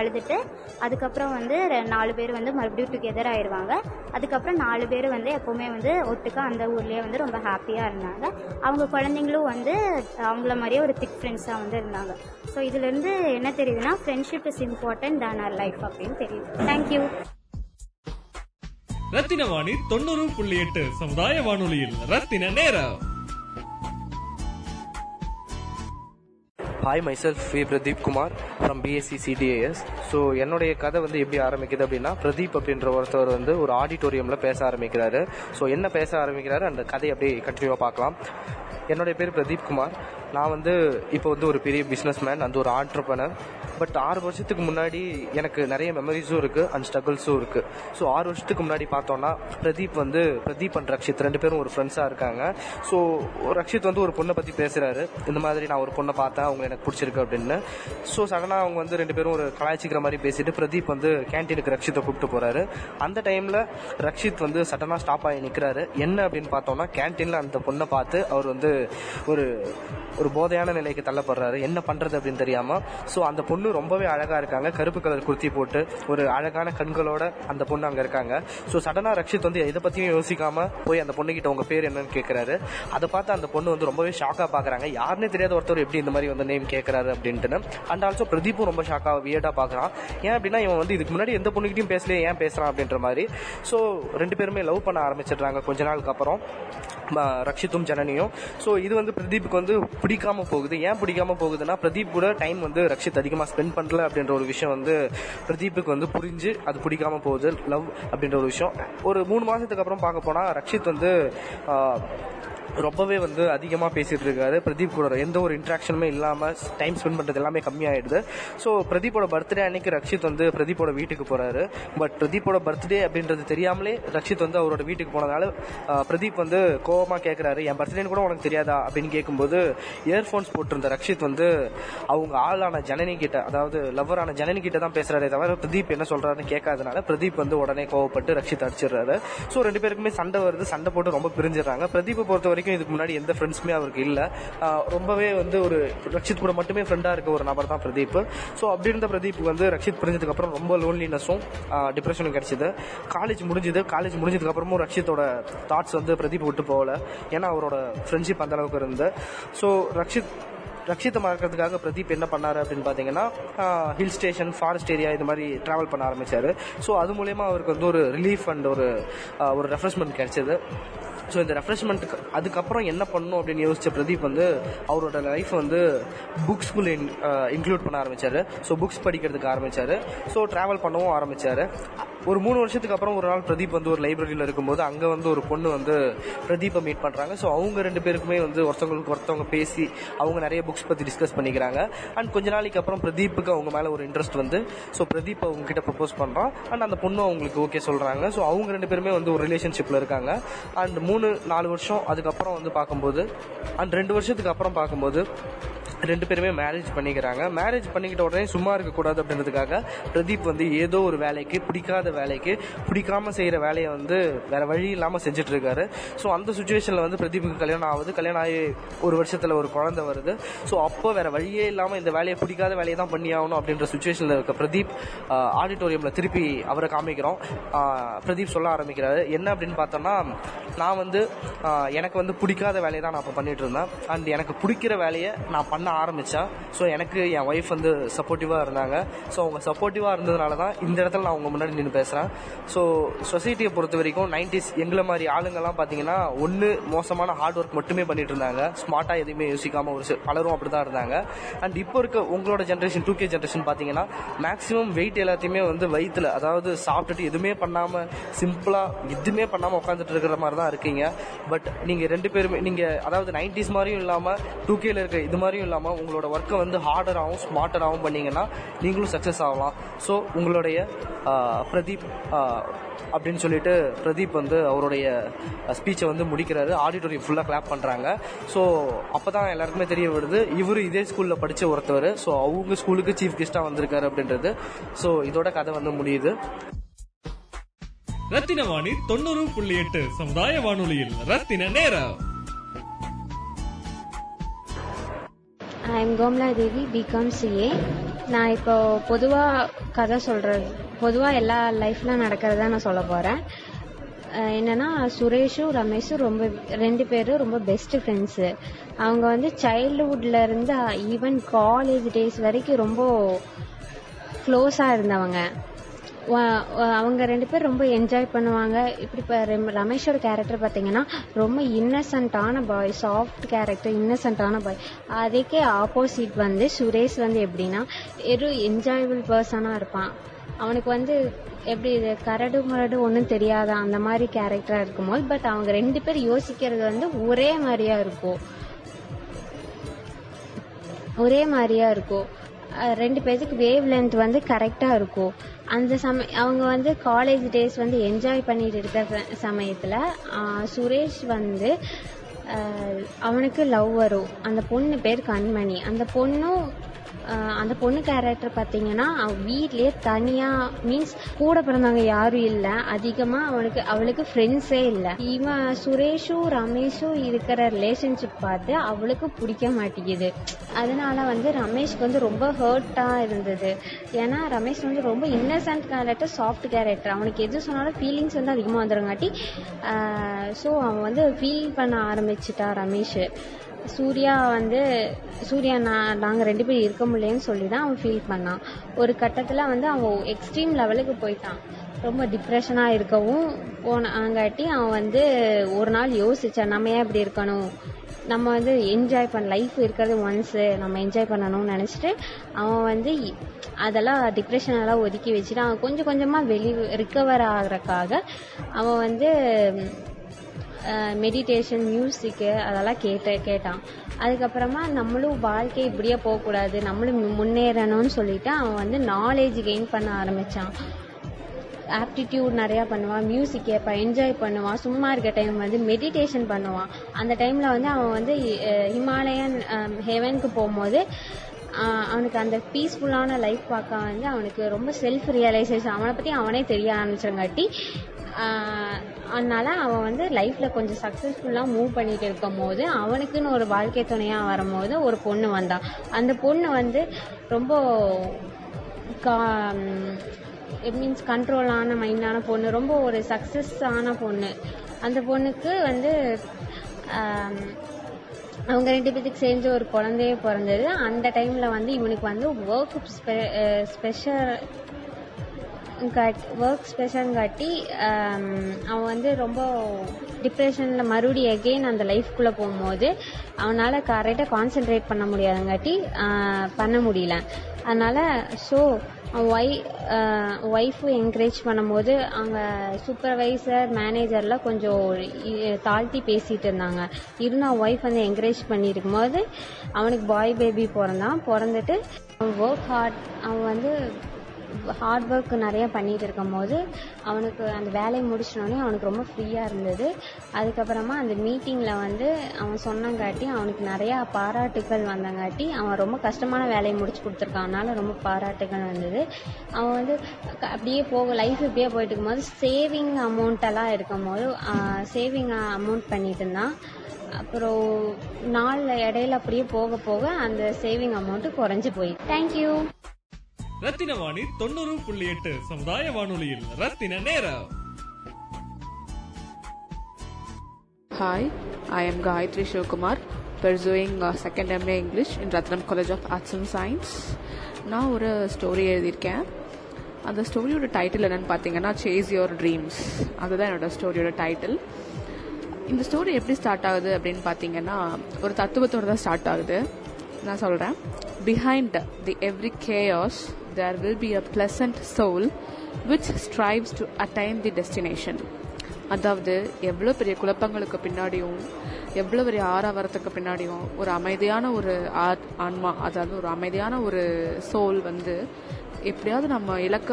அழுதுட்டு அதுக்கப்புறம் வந்து 4 பேர் வந்து மறுபடியும் டுகெதர் ஆயிடுவாங்க. அதுக்கப்புறம் 4 பேர் வந்து எப்போவுமே வந்து ஒட்டுக்க அந்த ஊர்லேயே வந்து ரொம்ப ஹாப்பியாக இருந்தாங்க. அவங்க குழந்தைங்களும் வந்து அவங்கள மாதிரியே ஒரு திக் ஃப்ரெண்ட்ஸாக வந்து இருந்தாங்க. ஸோ இதுலேருந்து என்ன தெரியுதுன்னா, ஃப்ரெண்ட்ஷிப் இஸ் இம்பார்ட்டன்ட் தான் ஆர் லைஃப் அப்படின்னு தெரியுது. தேங்க்யூ. ரத்தினவாணி 90.8 சமுதாய வானொலியில் ரத்தின நேரம். Hi, myself V Pradeep Kumar from BSc CDAS. So என்னுடைய கதை வந்து எப்படி ஆரம்பிக்குது அப்படின்னா, பிரதீப் அப்படின்ற ஒருத்தவர் வந்து ஒரு ஆடிட்டோரியமில் பேச ஆரம்பிக்கிறாரு. ஸோ என்ன பேச ஆரம்பிக்கிறாரு அந்த கதையை அப்படியே கண்டினியூவாக பார்க்கலாம். என்னுடைய பேர் பிரதீப் குமார். நான் வந்து இப்போ வந்து ஒரு பெரிய பிஸ்னஸ்மேன், அந்த ஒரு ஆண்டர்ப்ரனர். பட் 6 வருஷத்துக்கு முன்னாடி எனக்கு நிறைய மெமரிஸும் இருக்குது அண்ட் ஸ்ட்ரகிள்ஸும் இருக்குது. ஸோ 6 வருஷத்துக்கு முன்னாடி பார்த்தோன்னா பிரதீப் அண்ட் ரக்ஷித் 2 பேரும் ஒரு ஃப்ரெண்ட்ஸாக இருக்காங்க. ஸோ ரக்ஷித் வந்து ஒரு பொண்ணை பற்றி பேசுகிறாரு. இந்த மாதிரி நான் ஒரு பொண்ணை பார்த்தேன், அவங்க எனக்கு பிடிச்சிருக்கு அப்படின்னு. ஸோ சடனாக அவங்க வந்து 2 பேரும் ஒரு கலாய்ச்சிக்கிற மாதிரி பேசிட்டு பிரதீப் வந்து கேன்டீனுக்கு ரக்ஷித்தை கூப்பிட்டு போகிறாரு. அந்த டைமில் ரக்ஷித் வந்து சடனாக ஸ்டாப் ஆகி நிற்கிறாரு. என்ன அப்படின்னு பார்த்தோன்னா, கேன்டீனில் அந்த பொண்ணை பார்த்து அவர் வந்து ஒரு போதையான நிலைக்கு தள்ளப்படுறாரு. என்ன பண்ணுறது அப்படின்னு தெரியாமல். ஸோ அந்த பொண்ணு ரொம்பவே அழகாக இருக்காங்க, கருப்பு கலர் குர்த்தி போட்டு ஒரு அழகான கண்களோட அந்த பொண்ணு அங்கே இருக்காங்க. ஸோ சடனாக ரக்ஷித் வந்து எதை பற்றியும் யோசிக்காமல் போய் அந்த பொண்ணுக்கிட்ட உங்கள் பேர் என்னன்னு கேட்குறாரு. அதை பார்த்து அந்த பொண்ணு வந்து ரொம்பவே ஷாக்காக பார்க்குறாங்க. யாருன்னே தெரியாத ஒருத்தர் எப்படி இந்த மாதிரி வந்து நேம் டைம் கேட்கறாரு அப்படின்ட்டு. அண்ட் ஆல்சோ பிரதீப்பும் ரொம்ப ஷாக்காக வியர்டாக பார்க்குறான். ஏன் அப்படின்னா இவன் வந்து இதுக்கு முன்னாடி எந்த பொண்ணுக்கிட்டையும் பேசலையே, ஏன் பேசுகிறான் அப்படின்ற மாதிரி. ஸோ ரெண்டு பேருமே லவ் பண்ண ஆரம்பிச்சிடுறாங்க கொஞ்ச நாளுக்கு அப்புறம், ரக்ஷித்தும் ஜனனியும். ஸோ இது வந்து பிரதீப்புக்கு வந்து பிடிக்காம போகுது. ஏன் பிடிக்காம போகுதுன்னா பிரதீப் கூட டைம் வந்து ரக்ஷித் அதிகமாக ஸ்பெண்ட் பண்ணல அப்படின்ற ஒரு விஷயம் வந்து பிரதீப்புக்கு வந்து புரிஞ்சு அது பிடிக்காம போகுது, லவ் அப்படின்ற ஒரு விஷயம். ஒரு 3 மாதத்துக்கு அப்புறம் பார்க்க போனால் ரக்ஷித் வந்து ரொம்பவே வந்து அதிகமாக பேசிகிட்டு இருக்காரு. பிரதீப் கூட எந்த ஒரு இன்ட்ராக்ஷனுமே இல்லாமல் டைம் ஸ்பெண்ட் பண்ணுறது எல்லாமே கம்மியாகிடுது. ஸோ பிரதீப்போட பர்த்டே அன்றைக்கி ரக்ஷித் வந்து பிரதீப்போட வீட்டுக்கு போகிறாரு. பட் பிரதீப்போட பர்த்டே அப்படின்றது தெரியாமலே ரக்ஷித் வந்து அவரோட வீட்டுக்கு போனதால பிரதீப் வந்து கோபமாக கேட்குறாரு, என் பர்த்டேன்னு கூட உனக்கு தெரியாதா அப்படின்னு கேட்கும்போது இயர்ஃபோன்ஸ் போட்டிருந்த ரக்ஷித் வந்து அவங்க ஆளான ஜனனிக்கிட்ட, அதாவது லவ்வரான ஜனனிக்கிட்ட தான் பேசுகிறாரே தவிர பிரதீப் என்ன சொல்கிறாருன்னு கேட்காதனால பிரதீப் வந்து உடனே கோவப்பட்டு ரக்ஷித் அடிச்சிடுறாரு. ஸோ ரெண்டு பேருக்குமே சண்டை வருது, சண்டை போட்டு ரொம்ப பிரிஞ்சிடுறாங்க. பிரதீப்பை பொறுத்த வரைக்கும் இதுக்கு முன்னாடி எந்த ஃப்ரெண்ட்ஸுமே அவருக்கு இல்லை, ரொம்பவே வந்து ஒரு ரக்ஷித் கூட மட்டுமே ஃப்ரெண்டாக இருக்க ஒரு நபர் தான் பிரதீப். ஸோ அப்படி இருந்த பிரதீப் வந்து ரக்ஷித் பிரிஞ்சதுக்கப்புறம் ரொம்ப லோன்லினஸும் டிப்ரெஷனும் கிடைச்சிது. காலேஜ் முடிஞ்சுது, காலேஜ் முடிஞ்சதுக்கப்புறமும் ரக்ஷித்தோட தாட்ஸ் வந்து பிரதீப் விட்டு போகலை, ஏன்னா அவரோட ஃப்ரெண்ட்ஷிப் அந்தளவுக்கு இருந்து. ஸோ ரக்ஷித்தை மறக்கிறதுக்காக பிரதீப் என்ன பண்ணார் அப்படின்னு பார்த்தீங்கன்னா ஹில் ஸ்டேஷன், ஃபாரஸ்ட் ஏரியா இது மாதிரி ட்ராவல் பண்ண ஆரம்பித்தார். ஸோ அது மூலயமா அவருக்கு வந்து ஒரு ரிலீஃப் அண்ட் ஒரு ரெஃப்ரெஷ்மெண்ட் கிடைச்சிது. ஸோ இந்த ரெஃப்ரெஷ்மெண்ட்டுக்கு அதுக்கப்புறம் என்ன பண்ணணும் அப்படின்னு யோசித்த பிரதீப் வந்து அவரோட லைஃப் வந்து புக்ஸ்குள்ள இன்க்ளூட் பண்ண ஆரம்பித்தார். ஸோ புக்ஸ் படிக்கிறதுக்கு ஆரம்பித்தார். ஸோ ட்ராவல் பண்ணவும் ஆரம்பித்தார். ஒரு 3 வருஷத்துக்கு அப்புறம் ஒரு நாள் பிரதீப் வந்து ஒரு லைப்ரரியில் இருக்கும்போது அங்கே வந்து ஒரு பொண்ணு வந்து பிரதீப்பை மீட் பண்ணுறாங்க. ஸோ அவங்க ரெண்டு பேருக்குமே வந்து ஒருத்தவங்க பேசி அவங்க நிறைய புக்ஸ் பற்றி டிஸ்கஸ் பண்ணிக்கிறாங்க. அண்ட் கொஞ்ச நாளைக்கு அப்புறம் பிரதீப்புக்கு அவங்க மேலே ஒரு இன்ட்ரெஸ்ட் வந்து ஸோ பிரதீப் அவங்ககிட்ட ப்ரப்போஸ் பண்ணுறான். அண்ட் அந்த பொண்ணு அவங்களுக்கு ஓகே சொல்கிறாங்க. ஸோ அவங்க ரெண்டு பேருமே வந்து ஒரு ரிலேஷன்ஷிப்பில் இருக்காங்க. அண்ட் 4 வருஷம் அதுக்கப்புறம் வந்து பார்க்கும்போது அண்ட் 2 வருஷத்துக்கு அப்புறம் பார்க்கும்போது ரெண்டு பேருமே மேரேஜ் பண்ணிக்கிறாங்க. மேரேஜ் பண்ணிக்கிட்ட உடனே சும்மா இருக்கக்கூடாது அப்படின்றதுக்காக பிரதீப் வந்து ஏதோ ஒரு வேலைக்கு, பிடிக்காத வேலைக்கு, பிடிக்காமல் செய்கிற வேலையை வந்து வேறு வழி இல்லாமல் செஞ்சிட்ருக்காரு. ஸோ அந்த சுச்சுவேஷனில் வந்து பிரதீப்புக்கு கல்யாணம் ஆகுது. கல்யாணம் ஆகி 1 வருஷத்தில் ஒரு குழந்தை வருது. ஸோ அப்போ வேறு வழியே இல்லாமல் இந்த வேலையை, பிடிக்காத வேலையை தான் பண்ணி ஆகணும் அப்படின்ற சுச்சுவேஷனில் இருக்க பிரதீப் ஆடிட்டோரியமில் திருப்பி அவரை காமிக்கிறோம். பிரதீப் சொல்ல ஆரம்பிக்கிறாரு என்ன அப்படின்னு பார்த்தோம்னா, நான் வந்து எனக்கு வந்து பிடிக்காத வேலையை தான் நான் இப்போ பண்ணிகிட்டு இருந்தேன். அண்ட் எனக்கு பிடிக்கிற வேலையை நான் பண்ண ஆரம்பித்தேன். ஸோ எனக்கு என் ஒய்ஃப் வந்து சப்போர்ட்டிவாக இருந்தாங்க. ஸோ அவங்க சப்போர்ட்டிவாக இருந்ததுனால தான் இந்த இடத்துல நான் அவங்க முன்னாடி நின்று பேசுகிறேன். ஸோ சொசைட்டியை பொறுத்த வரைக்கும் 90s எங்களை மாதிரி ஆளுங்கள்லாம் பார்த்தீங்கன்னா ஒன்று மோசமான ஹார்ட் ஒர்க் மட்டுமே பண்ணிகிட்டு இருந்தாங்க, ஸ்மார்ட்டாக எதுவுமே யோசிக்காமல் ஒரு பலரும் அப்படி தான் இருந்தாங்க. அண்ட் இப்போ இருக்க உங்களோட ஜென்ரேஷன், 2K ஜென்ரேஷன் பார்த்தீங்கன்னா மேக்ஸிமம் வெயிட் எல்லாத்தையுமே வந்து வயிற்றில், அதாவது சாப்பிட்டுட்டு எதுவுமே பண்ணாமல் சிம்பிளாக எதுவுமே பண்ணாமல் உட்காந்துட்டு இருக்கிற மாதிரி தான் இருக்கீங்க. பட் நீங்கள் ரெண்டு பேருமே நீங்கள், அதாவது 90s மாதிரியும் இல்லாமல் 2Kல இருக்க இது மாதிரியும் இல்லாமல் உங்களோட ஒர்க்கை வந்து ஹார்டராகவும் ஸ்மார்ட்டராகவும் பண்ணிங்கன்னா நீங்களும் சக்ஸஸ் ஆகலாம். ஸோ உங்களுடைய பிரதீப் அப்படின்னு சொல்லிட்டு பிரதீப் வந்து அவருடைய ஸ்பீச்சை வந்து முடிக்கிறாரு. ஆடிட்டோரியம் ஃபுல்லாக கிளாப் பண்ணுறாங்க. ஸோ அப்போ தான் எல்லாருக்குமே தெரிய வருது இவர் இதே ஸ்கூலில் படித்த ஒருத்தவர். ஸோ அவங்க ஸ்கூலுக்கு சீஃப் கெஸ்ட்டாக வந்திருக்காரு அப்படின்றது. ஸோ இதோட கதை வந்து முடியுது. ரத்தினவாணி 90.8 சமுதாய வானொலியில் ரத்தின நேரம். I am Komla Devi, BCom CA. நான் இப்போ பொதுவாக எல்லா லைஃப்ல நடக்கிறதா நான் சொல்ல போறேன். என்னன்னா, சுரேஷும் ரமேஷும் ரெண்டு பேரும் ரொம்ப பெஸ்ட் ஃப்ரெண்ட்ஸு. அவங்க வந்து சைல்டுஹுட்ல இருந்து ஈவன் காலேஜ் டேஸ் வரைக்கும் ரொம்ப க்ளோஸா இருந்தவங்க. அவங்க ரெண்டு பேர் ரொம்ப என்ஜாய் பண்ணுவாங்க. இப்படி ரமேஷோட கேரக்டர் பார்த்தீங்கன்னா ரொம்ப இன்னசென்ட்டான பாய், சாஃப்ட் கேரக்டர், இன்னசென்ட்டான பாய். அதுக்கே ஆப்போசிட் வந்து சுரேஷ் வந்து எப்படின்னா ஒரு என்ஜாயபிள் பர்சனாக இருப்பான். அவனுக்கு வந்து எப்படி இது கரடு முரடு ஒன்றும் தெரியாத அந்த மாதிரி கேரக்டராக இருக்கும்போது, பட் அவங்க ரெண்டு பேர் யோசிக்கிறது வந்து ஒரே மாதிரியா இருக்கும். ரெண்டு பேருக்கு வேவ் லென்த் வந்து கரெக்டாக இருக்கும். அந்த அவங்க வந்து காலேஜ் டேஸ் வந்து என்ஜாய் பண்ணிட்டு இருக்கிற சமயத்தில் சுரேஷ் வந்து அவனுக்கு லவ் வரும். அந்த பொண்ணு பேர் கண்மணி. அந்த பொண்ணு கேரக்டர் பார்த்தீங்கன்னா வீட்லேயே தனியாக, மீன்ஸ் கூட பிறந்தவங்க யாரும் இல்லை, அதிகமாக அவளுக்கு ஃப்ரெண்ட்ஸே இல்லை. இவன் சுரேஷும் ரமேஷும் இருக்கிற ரிலேஷன்ஷிப் பார்த்து அவளுக்கு பிடிக்க மாட்டேங்குது. அதனால வந்து ரமேஷ்க்கு வந்து ரொம்ப ஹர்ட்டாக இருந்தது. ஏன்னா ரமேஷ் வந்து ரொம்ப இன்னசென்ட் கேரக்டர், சாஃப்ட் கேரக்டர். அவனுக்கு எது சொன்னாலும் ஃபீலிங்ஸ் வந்து அதிகமாக வந்துடுங்காட்டி ஸோ அவன் வந்து ஃபீல் பண்ண ஆரம்பிச்சிட்டா ரமேஷ். சூர்யா வந்து சூர்யா நாங்கள் ரெண்டு பேரும் இருக்க முடியலன்னு சொல்லி தான் அவன் ஃபீல் பண்ணான். ஒரு கட்டத்தில் வந்து அவன் எக்ஸ்ட்ரீம் லெவலுக்கு போயிட்டான். ரொம்ப டிப்ரெஷனாக இருக்கவும் போனாங்காட்டி அவன் வந்து ஒரு நாள் யோசித்தான், நம்ம ஏன் இப்படி இருக்கணும், நம்ம வந்து என்ஜாய் பண்ண, லைஃப் இருக்கிறது ஒன்ஸு, நம்ம என்ஜாய் பண்ணணும்னு நினச்சிட்டு அவன் வந்து அதெல்லாம் டிப்ரெஷனெல்லாம் ஒதுக்கி வச்சுட்டு அவன் கொஞ்சம் கொஞ்சமாக ரிக்கவர் ஆகிறக்காக அவன் வந்து மெடிடேஷன், மியூசிக்கு அதெல்லாம் கேட்டான். அதுக்கப்புறமா நம்மளும் வாழ்க்கை இப்படியே போகக்கூடாது, நம்மளும் முன்னேறணும்னு சொல்லிட்டு அவன் வந்து நாலேஜ் கெயின் பண்ண ஆரம்பித்தான். ஆப்டிடியூட் நிறையா பண்ணுவான், மியூசிக் கேட்பான், என்ஜாய் பண்ணுவான், சும்மா இருக்க டைம் வந்து மெடிடேஷன் பண்ணுவான். அந்த டைமில் வந்து அவன் வந்து ஹிமாலயன் ஹெவனுக்கு போகும்போது அவனுக்கு அந்த பீஸ்ஃபுல்லான லைஃப் பார்க்க வந்து அவனுக்கு ரொம்ப செல்ஃப் ரியலைசேஷன், அவனை பற்றி அவனே தெரிய ஆரம்பிச்சங்காட்டி அதனால் அவன் வந்து லைஃப்பில் கொஞ்சம் சக்ஸஸ்ஃபுல்லாக மூவ் பண்ணிகிட்டு இருக்கும் போது அவனுக்குன்னு ஒரு வாழ்க்கை துணையாக வரும்போது ஒரு பொண்ணு வந்தான். அந்த பொண்ணு வந்து ரொம்ப இட் மீன்ஸ் கண்ட்ரோலான மைண்டான பொண்ணு, ரொம்ப ஒரு சக்ஸஸான பொண்ணு. அந்த பொண்ணுக்கு வந்து அவங்க ரெண்டு பேத்துக்கு சேர்ந்து ஒரு குழந்தையே பிறந்தது. அந்த டைமில் வந்து இவனுக்கு வந்து ஒர்க் ஸ்பெஷல் காட்டி அவன் வந்து ரொம்ப டிப்ரெஷனில் மறுபடியும் அகெயின் அந்த லைஃப்குள்ளே போகும்போது அவனால் கரெக்டாக கான்சென்ட்ரேட் பண்ண முடியாதங்காட்டி பண்ண முடியல. அதனால் ஸோ ஒய்ஃபு என்கரேஜ் பண்ணும்போது அவங்க சூப்பர்வைசர், மேனேஜர்லாம் கொஞ்சம் தாழ்த்தி பேசிகிட்டு இருந்தாங்க. இருந்தால் ஒய்ஃப் வந்து என்கரேஜ் பண்ணியிருக்கும் போது அவனுக்கு பாய் பேபி பிறந்தான். பிறந்துட்டு அவன் ஹார்ட் ஒர்க் நிறையா பண்ணிகிட்டு இருக்கும் போது அவனுக்கு அந்த வேலையை முடிச்சினோடனே அவனுக்கு ரொம்ப ஃப்ரீயாக இருந்தது. அதுக்கப்புறமா அந்த மீட்டிங்கில் வந்து அவன் சொன்னங்காட்டி அவனுக்கு நிறையா பாராட்டுகள் வந்தங்காட்டி அவன் ரொம்ப கஷ்டமான வேலையை முடிச்சு கொடுத்துருக்கான், அதனால் ரொம்ப பாராட்டுகள் வந்தது. அவன் வந்து அப்படியே லைஃப் இப்படியே போயிட்டு இருக்கும்போது சேவிங் அமௌண்ட்டெல்லாம் இருக்கும் போது சேவிங் அமௌண்ட் பண்ணிட்டு இருந்தான். அப்புறம் நாளில் இடையில அப்படியே போக போக அந்த சேவிங் அமௌண்ட்டு குறைஞ்சி போய். தேங்க்யூ. ரத்தினவாணி 90.8 சமுதாய வானொலியில் ரத்தின நேரம். Hi, I am Gayatri Shivkumar, pursuing second MA English in Ratnam College of Arts and Science. நான் ஒரு ஸ்டோரி எழுதியிருக்கேன். அந்த ஸ்டோரியோட டைட்டில் என்னன்னு பார்த்தீங்கன்னா சேஸ் யுவர் ட்ரீம்ஸ். அதுதான் என்னோட ஸ்டோரியோட டைட்டில். இந்த ஸ்டோரி எப்படி ஸ்டார்ட் ஆகுது அப்படின்னு பார்த்தீங்கன்னா ஒரு தத்துவத்தோடு தான் ஸ்டார்ட் ஆகுது. நான் சொல்கிறேன். Behind the every chaos, there will be a pleasant soul which strives to attain the destination. அதாவது எவ்வளோ பெரிய குழப்பங்களுக்கு பின்னாடியும் எவ்வளோ பெரிய ஆரவாரத்துக்கு பின்னாடியும் ஒரு அமைதியான ஒரு ஆன்மா, அதாவது ஒரு அமைதியான ஒரு சோல் வந்து எப்படியாவது நம்ம இலக்க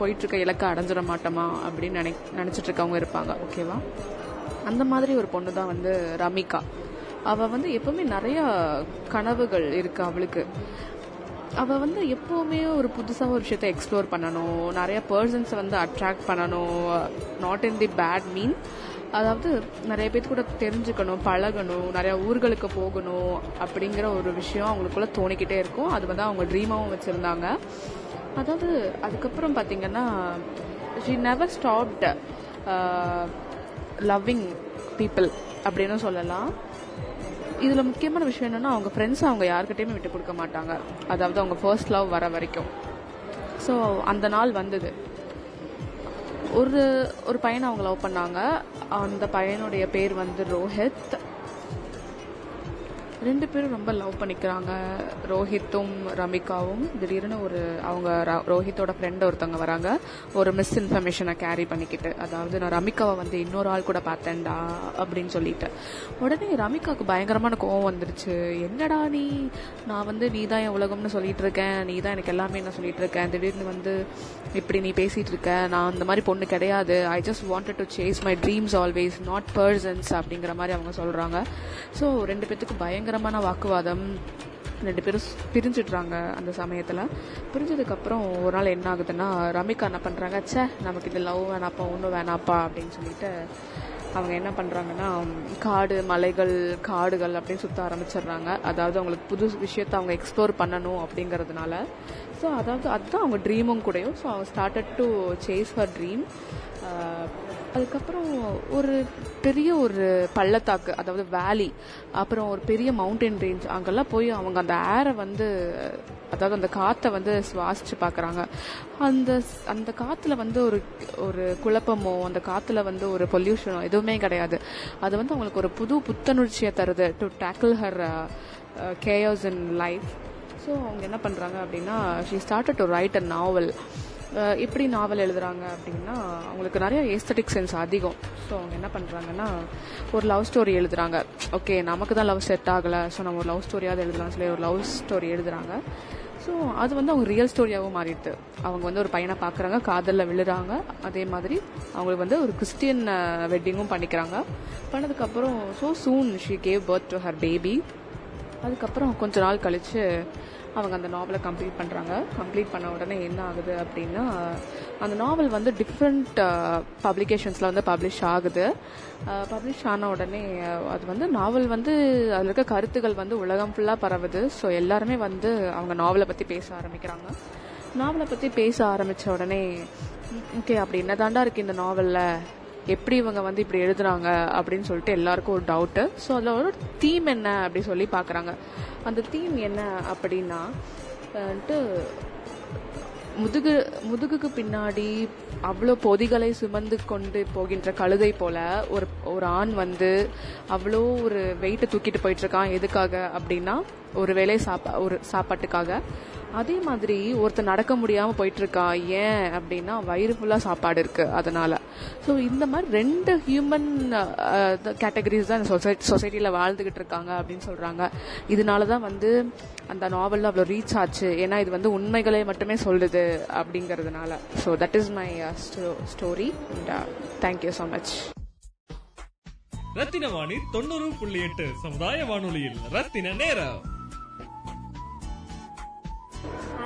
போயிட்டுருக்க இலக்கை அடைஞ்சிட மாட்டோமா அப்படின்னு நினச்சிட்டு இருக்கவங்க இருப்பாங்க, ஓகேவா? அந்த மாதிரி ஒரு பொண்ணு தான் வந்து ரமிகா. அவள் வந்து எப்போவுமே நிறையா கனவுகள் இருக்குது அவளுக்கு. அவள் வந்து எப்போவுமே ஒரு புதுசாக ஒரு விஷயத்தை எக்ஸ்ப்ளோர் பண்ணணும், நிறையா பர்சன்ஸை வந்து அட்ராக்ட் பண்ணணும், நாட் இன் தி பேட் மீன், அதாவது நிறைய பேர் கூட தெரிஞ்சுக்கணும், பழகணும், நிறையா ஊர்களுக்கு போகணும் அப்படிங்கிற ஒரு விஷயம் அவங்களுக்குள்ளே தோணிக்கிட்டே இருக்கும். அது வந்து அவங்க ட்ரீமாகவும் வச்சுருந்தாங்க. அதாவது அதுக்கப்புறம் பார்த்திங்கன்னா she never stopped loving people அப்படின்னு சொல்லலாம். இதில் முக்கியமான விஷயம் என்னென்னா அவங்க ஃப்ரெண்ட்ஸை அவங்க யாருக்கிட்டையுமே விட்டு கொடுக்க மாட்டாங்க, அதாவது அவங்க ஃபர்ஸ்ட் லவ் வர வரைக்கும். ஸோ அந்த நாள் வந்தது. ஒரு பையனை அவங்க லவ் பண்ணாங்க. அந்த பையனுடைய பேர் வந்து ரோஹித். ரெண்டு பேரும் ரொம்ப லவ் பண்ணிக்கிறாங்க, ரோஹித்தும் ரமிகாவும். திடீர்னு அவங்க ரோஹித்தோட ஃப்ரெண்டு ஒருத்தவங்க வராங்க ஒரு மிஸ் இன்ஃபர்மேஷனை கேரி பண்ணிக்கிட்டு, அதாவது நான் ரமிகாவை வந்து இன்னொரு ஆள் கூட பார்த்தேன்டா அப்படின்னு சொல்லிட்டு. உடனே ரமிகாவுக்கு பயங்கரமான கோவம் வந்துருச்சு. என்னடா நீ, நான் வந்து நீ தான் என் உலகம்னு சொல்லிட்டு இருக்கேன், நீ தான் எனக்கு எல்லாமே நான் சொல்லிட்டு இருக்கேன், திடீர்னு வந்து இப்படி நீ பேசிகிட்டு இருக்க, நான் அந்த மாதிரி பொண்ணு கிடையாது, I just wanted to chase my dreams always, not persons அப்படிங்கிற மாதிரி அவங்க சொல்கிறாங்க. ஸோ ரெண்டு பேத்துக்கு பயங்கரமான வாக்குவாதம், ரெண்டு பேரும் பிரிஞ்சிடுறாங்க. அந்த சமயத்தில் பிரிஞ்சதுக்கப்புறம் ஒரு நாள் என்ன ஆகுதுன்னா ரமிகா என்ன பண்ணுறாங்க, சே நமக்கு இது லவ் வேணாப்பா, ஒன்றும் வேணாப்பா அப்படின்னு சொல்லிட்டு அவங்க என்ன பண்ணுறாங்கன்னா காடு மலைகள் காடுகள் அப்படின்னு சுற்ற ஆரம்பிச்சிடுறாங்க. அதாவது அவங்களுக்கு புது விஷயத்தை அவங்க எக்ஸ்ப்ளோர் பண்ணணும் அப்படிங்கிறதுனால. ஸோ அதாவது அதுதான் அவங்க ட்ரீமும் கூடயும். ஸோ அவங்க started to chase her dream. அதுக்கப்புறம் ஒரு பெரிய ஒரு பள்ளத்தாக்கு, அதாவது வேலி, அப்புறம் ஒரு பெரிய மவுண்டன் ரேஞ்ச், அங்கெல்லாம் போய் அவங்க அந்த ஏரை வந்து, அதாவது அந்த காற்றை வந்து சுவாசிச்சு பார்க்குறாங்க. அந்த காற்றுல வந்து ஒரு குழப்பமோ, அந்த காற்றுல வந்து ஒரு பொல்யூஷனோ எதுவுமே கிடையாது. அது வந்து அவங்களுக்கு ஒரு புது புத்துணர்ச்சியை தருது to tackle her chaos in life. So அவங்க என்ன பண்ணுறாங்க அப்படின்னா, she started to write a novel. எப்படி நாவல் எழுதுறாங்க அப்படின்னா, அவங்களுக்கு நிறைய ஏஸ்தட்டிக் சென்ஸ் அதிகம். ஸோ அவங்க என்ன பண்ணுறாங்கன்னா, ஒரு லவ் ஸ்டோரி எழுதுறாங்க. ஓகே, நமக்கு தான் லவ் செட் ஆகலை, ஸோ நம்ம ஒரு லவ் ஸ்டோரியாவது எழுதலாம்னு சொல்லி ஒரு லவ் ஸ்டோரி எழுதுறாங்க. ஸோ அது வந்து அவங்க ரியல் ஸ்டோரியாகவும் மாறிடுது. அவங்க வந்து ஒரு பையனை பார்க்குறாங்க, காதலில் விழுறாங்க. அதே மாதிரி அவங்களுக்கு வந்து ஒரு கிறிஸ்டியன் வெட்டிங்கும் பண்ணிக்கிறாங்க. பண்ணதுக்கப்புறம் so soon she gave birth to her baby. அதுக்கப்புறம் கொஞ்ச நாள் கழித்து அவங்க அந்த நாவலை கம்ப்ளீட் பண்ணுறாங்க. கம்ப்ளீட் பண்ண உடனே என்ன ஆகுது அப்படின்னா, அந்த நாவல் வந்து டிஃப்ரெண்ட் பப்ளிகேஷன்ஸில் வந்து பப்ளிஷ் ஆகுது. பப்ளிஷ் ஆன உடனே அது வந்து நாவல் வந்து அதில் இருக்க கருத்துக்கள் வந்து உலகம் ஃபுல்லாக பரவுது. ஸோ எல்லாருமே வந்து அவங்க நாவலை பற்றி பேச ஆரம்பிக்கிறாங்க. நாவலை பற்றி பேச ஆரம்பித்த உடனே, ஓகே, அப்படி என்ன தாண்டா இருக்குது இந்த நாவலில், எப்படி இவங்க வந்து இப்படி எழுதுறாங்க அப்படின்னு சொல்லிட்டு எல்லாருக்கும் ஒரு டவுட்டு. ஸோ அதில் ஒரு தீம் என்ன அப்படி சொல்லி பார்க்குறாங்க. அந்த தீம் என்ன அப்படின்னா வந்துட்டு, முதுகுக்கு பின்னாடி அவ்வளோ பொதிகளை சுமந்து கொண்டு போகின்ற கழுதை போல ஒரு ஆண் வந்து அவ்வளோ ஒரு வெயிட்டை தூக்கிட்டு போயிட்டுருக்கான். எதுக்காக அப்படின்னா, ஒரு வேளை சாப்பாட்டுக்காக. அதே மாதிரி ஒருத்தர் நடக்க முடியாமல் போயிட்டுருக்கா, ஏன் அப்படின்னா வயிறு ஃபுல்லாக சாப்பாடு இருக்குது, அதனால். ஸோ இந்த மாதிரி ரெண்டு ஹியூமன் கேட்டகரிஸ் தான் சொசைட்டியில் வாழ்ந்துக்கிட்டு இருக்காங்க அப்படின்னு சொல்கிறாங்க. இதனால தான் வந்து அந்த நாவலில் அவ்வளோ ரீச் ஆச்சு, ஏன்னா இது வந்து உண்மைகளை மட்டுமே சொல்லுது அப்படிங்கிறதுனால. So that is my story. Thank you so much. Rathinavani 90.8 சமுதாய வானொலியில் ரத்தின நேரம்.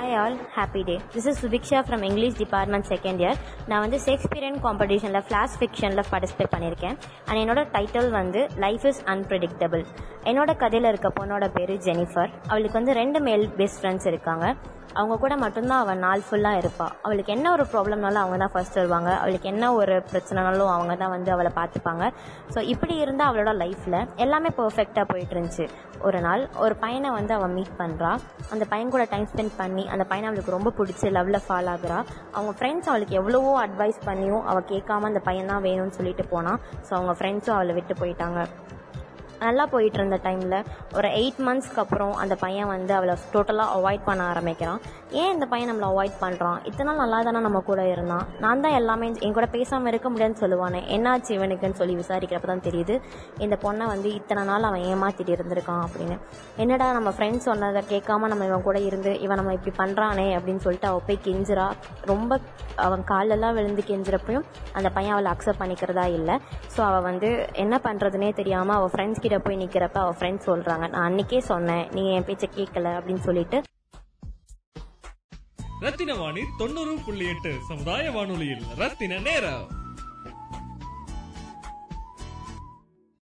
Hi all, happy day. This is Sudiksha from English department second year. நான் வந்து Shakespearean competitionல flash fictionல பார்ட்டிசிபேட் பண்ணியிருக்கேன். அண்ட் என்னோட டைட்டில் வந்து லைஃப் இஸ் அன்பிரடிக்டபிள். என்னோட கதையில் இருக்க பொண்ணோட பேர் ஜெனிஃபர். அவளுக்கு வந்து 2 மேல் பெஸ்ட் ஃப்ரெண்ட்ஸ் இருக்காங்க. அவங்க கூட மட்டும்தான் அவள் நாள் ஃபுல்லாக இருப்பாள். அவளுக்கு என்ன ஒரு ப்ராப்ளம்னாலும் அவங்க தான் ஃபர்ஸ்ட் வருவாங்க. அவளுக்கு என்ன ஒரு பிரச்சனைனாலும் அவங்க தான் வந்து அவளை பார்த்துப்பாங்க. ஸோ இப்படி இருந்தால் அவளோட லைஃப்பில் எல்லாமே பர்ஃபெக்டாக போயிட்டு இருந்துச்சு. ஒரு நாள் ஒரு பையனை வந்து அவள் மீட் பண்ணுறா. அந்த பையன் கூட டைம் ஸ்பெண்ட் பண்ணி அந்த பையனை அவளுக்கு ரொம்ப பிடிச்சி லவ்வில் ஃபால் ஆகுறா. அவங்க ஃப்ரெண்ட்ஸ் அவளுக்கு எவ்வளவோ அட்வைஸ் பண்ணியும் அவள் கேட்காம அந்த பையன் தான் வேணும்னு சொல்லிட்டு போனான். ஸோ அவங்க ஃப்ரெண்ட்ஸும் அவளை விட்டு போயிட்டாங்க. நல்லா போயிட்டு இருந்த டைமில் ஒரு 8 monthsக்கு அப்புறம் அந்த பையன் வந்து அவளை டோட்டலாக அவாய்ட் பண்ண ஆரம்பிக்கிறான். ஏன் இந்த பையன் நம்மளை அவாய்ட் பண்ணுறான்? இத்தனை நல்லா தானே நம்ம கூட இருந்தான், நான் தான் எல்லாமே, என் கூட பேசாமல் இருக்க முடியாதுன்னு சொல்லுவானே, என்னாச்சு இவனுக்குன்னு சொல்லி விசாரிக்கிறப்ப தான் தெரியுது இந்த பொண்ணை வந்து இத்தனை நாள் அவன் ஏமாற்றிட்டு இருந்திருக்கான் அப்படின்னு. என்னடா நம்ம ஃப்ரெண்ட்ஸ் சொன்னதை கேட்காம நம்ம இவன் கூட இருந்து இவன் நம்ம இப்படி பண்ணுறானே அப்படின்னு சொல்லிட்டு அவள் போய் கெஞ்சிரா. ரொம்ப அவன் காலெல்லாம் விழுந்து கெஞ்சிறப்பையும் அந்த பையன் அவளை அக்செப்ட் பண்ணிக்கிறதா இல்லை. ஸோ அவள் வந்து என்ன பண்ணுறதுனே தெரியாமல் அவள் ஃப்ரெண்ட்ஸ் போய் நிக்கிறப்ப அவ ஃப்ரெண்ட்ஸ் சொல்றாங்க, நான் அன்னைக்கே சொன்னேன் நீங்க என் பேச்சை கேட்கல அப்படின்னு சொல்லிட்டு. ரத்தினவாணி 90.8 சமுதாய வானொலியில் ரத்தின நேரம்.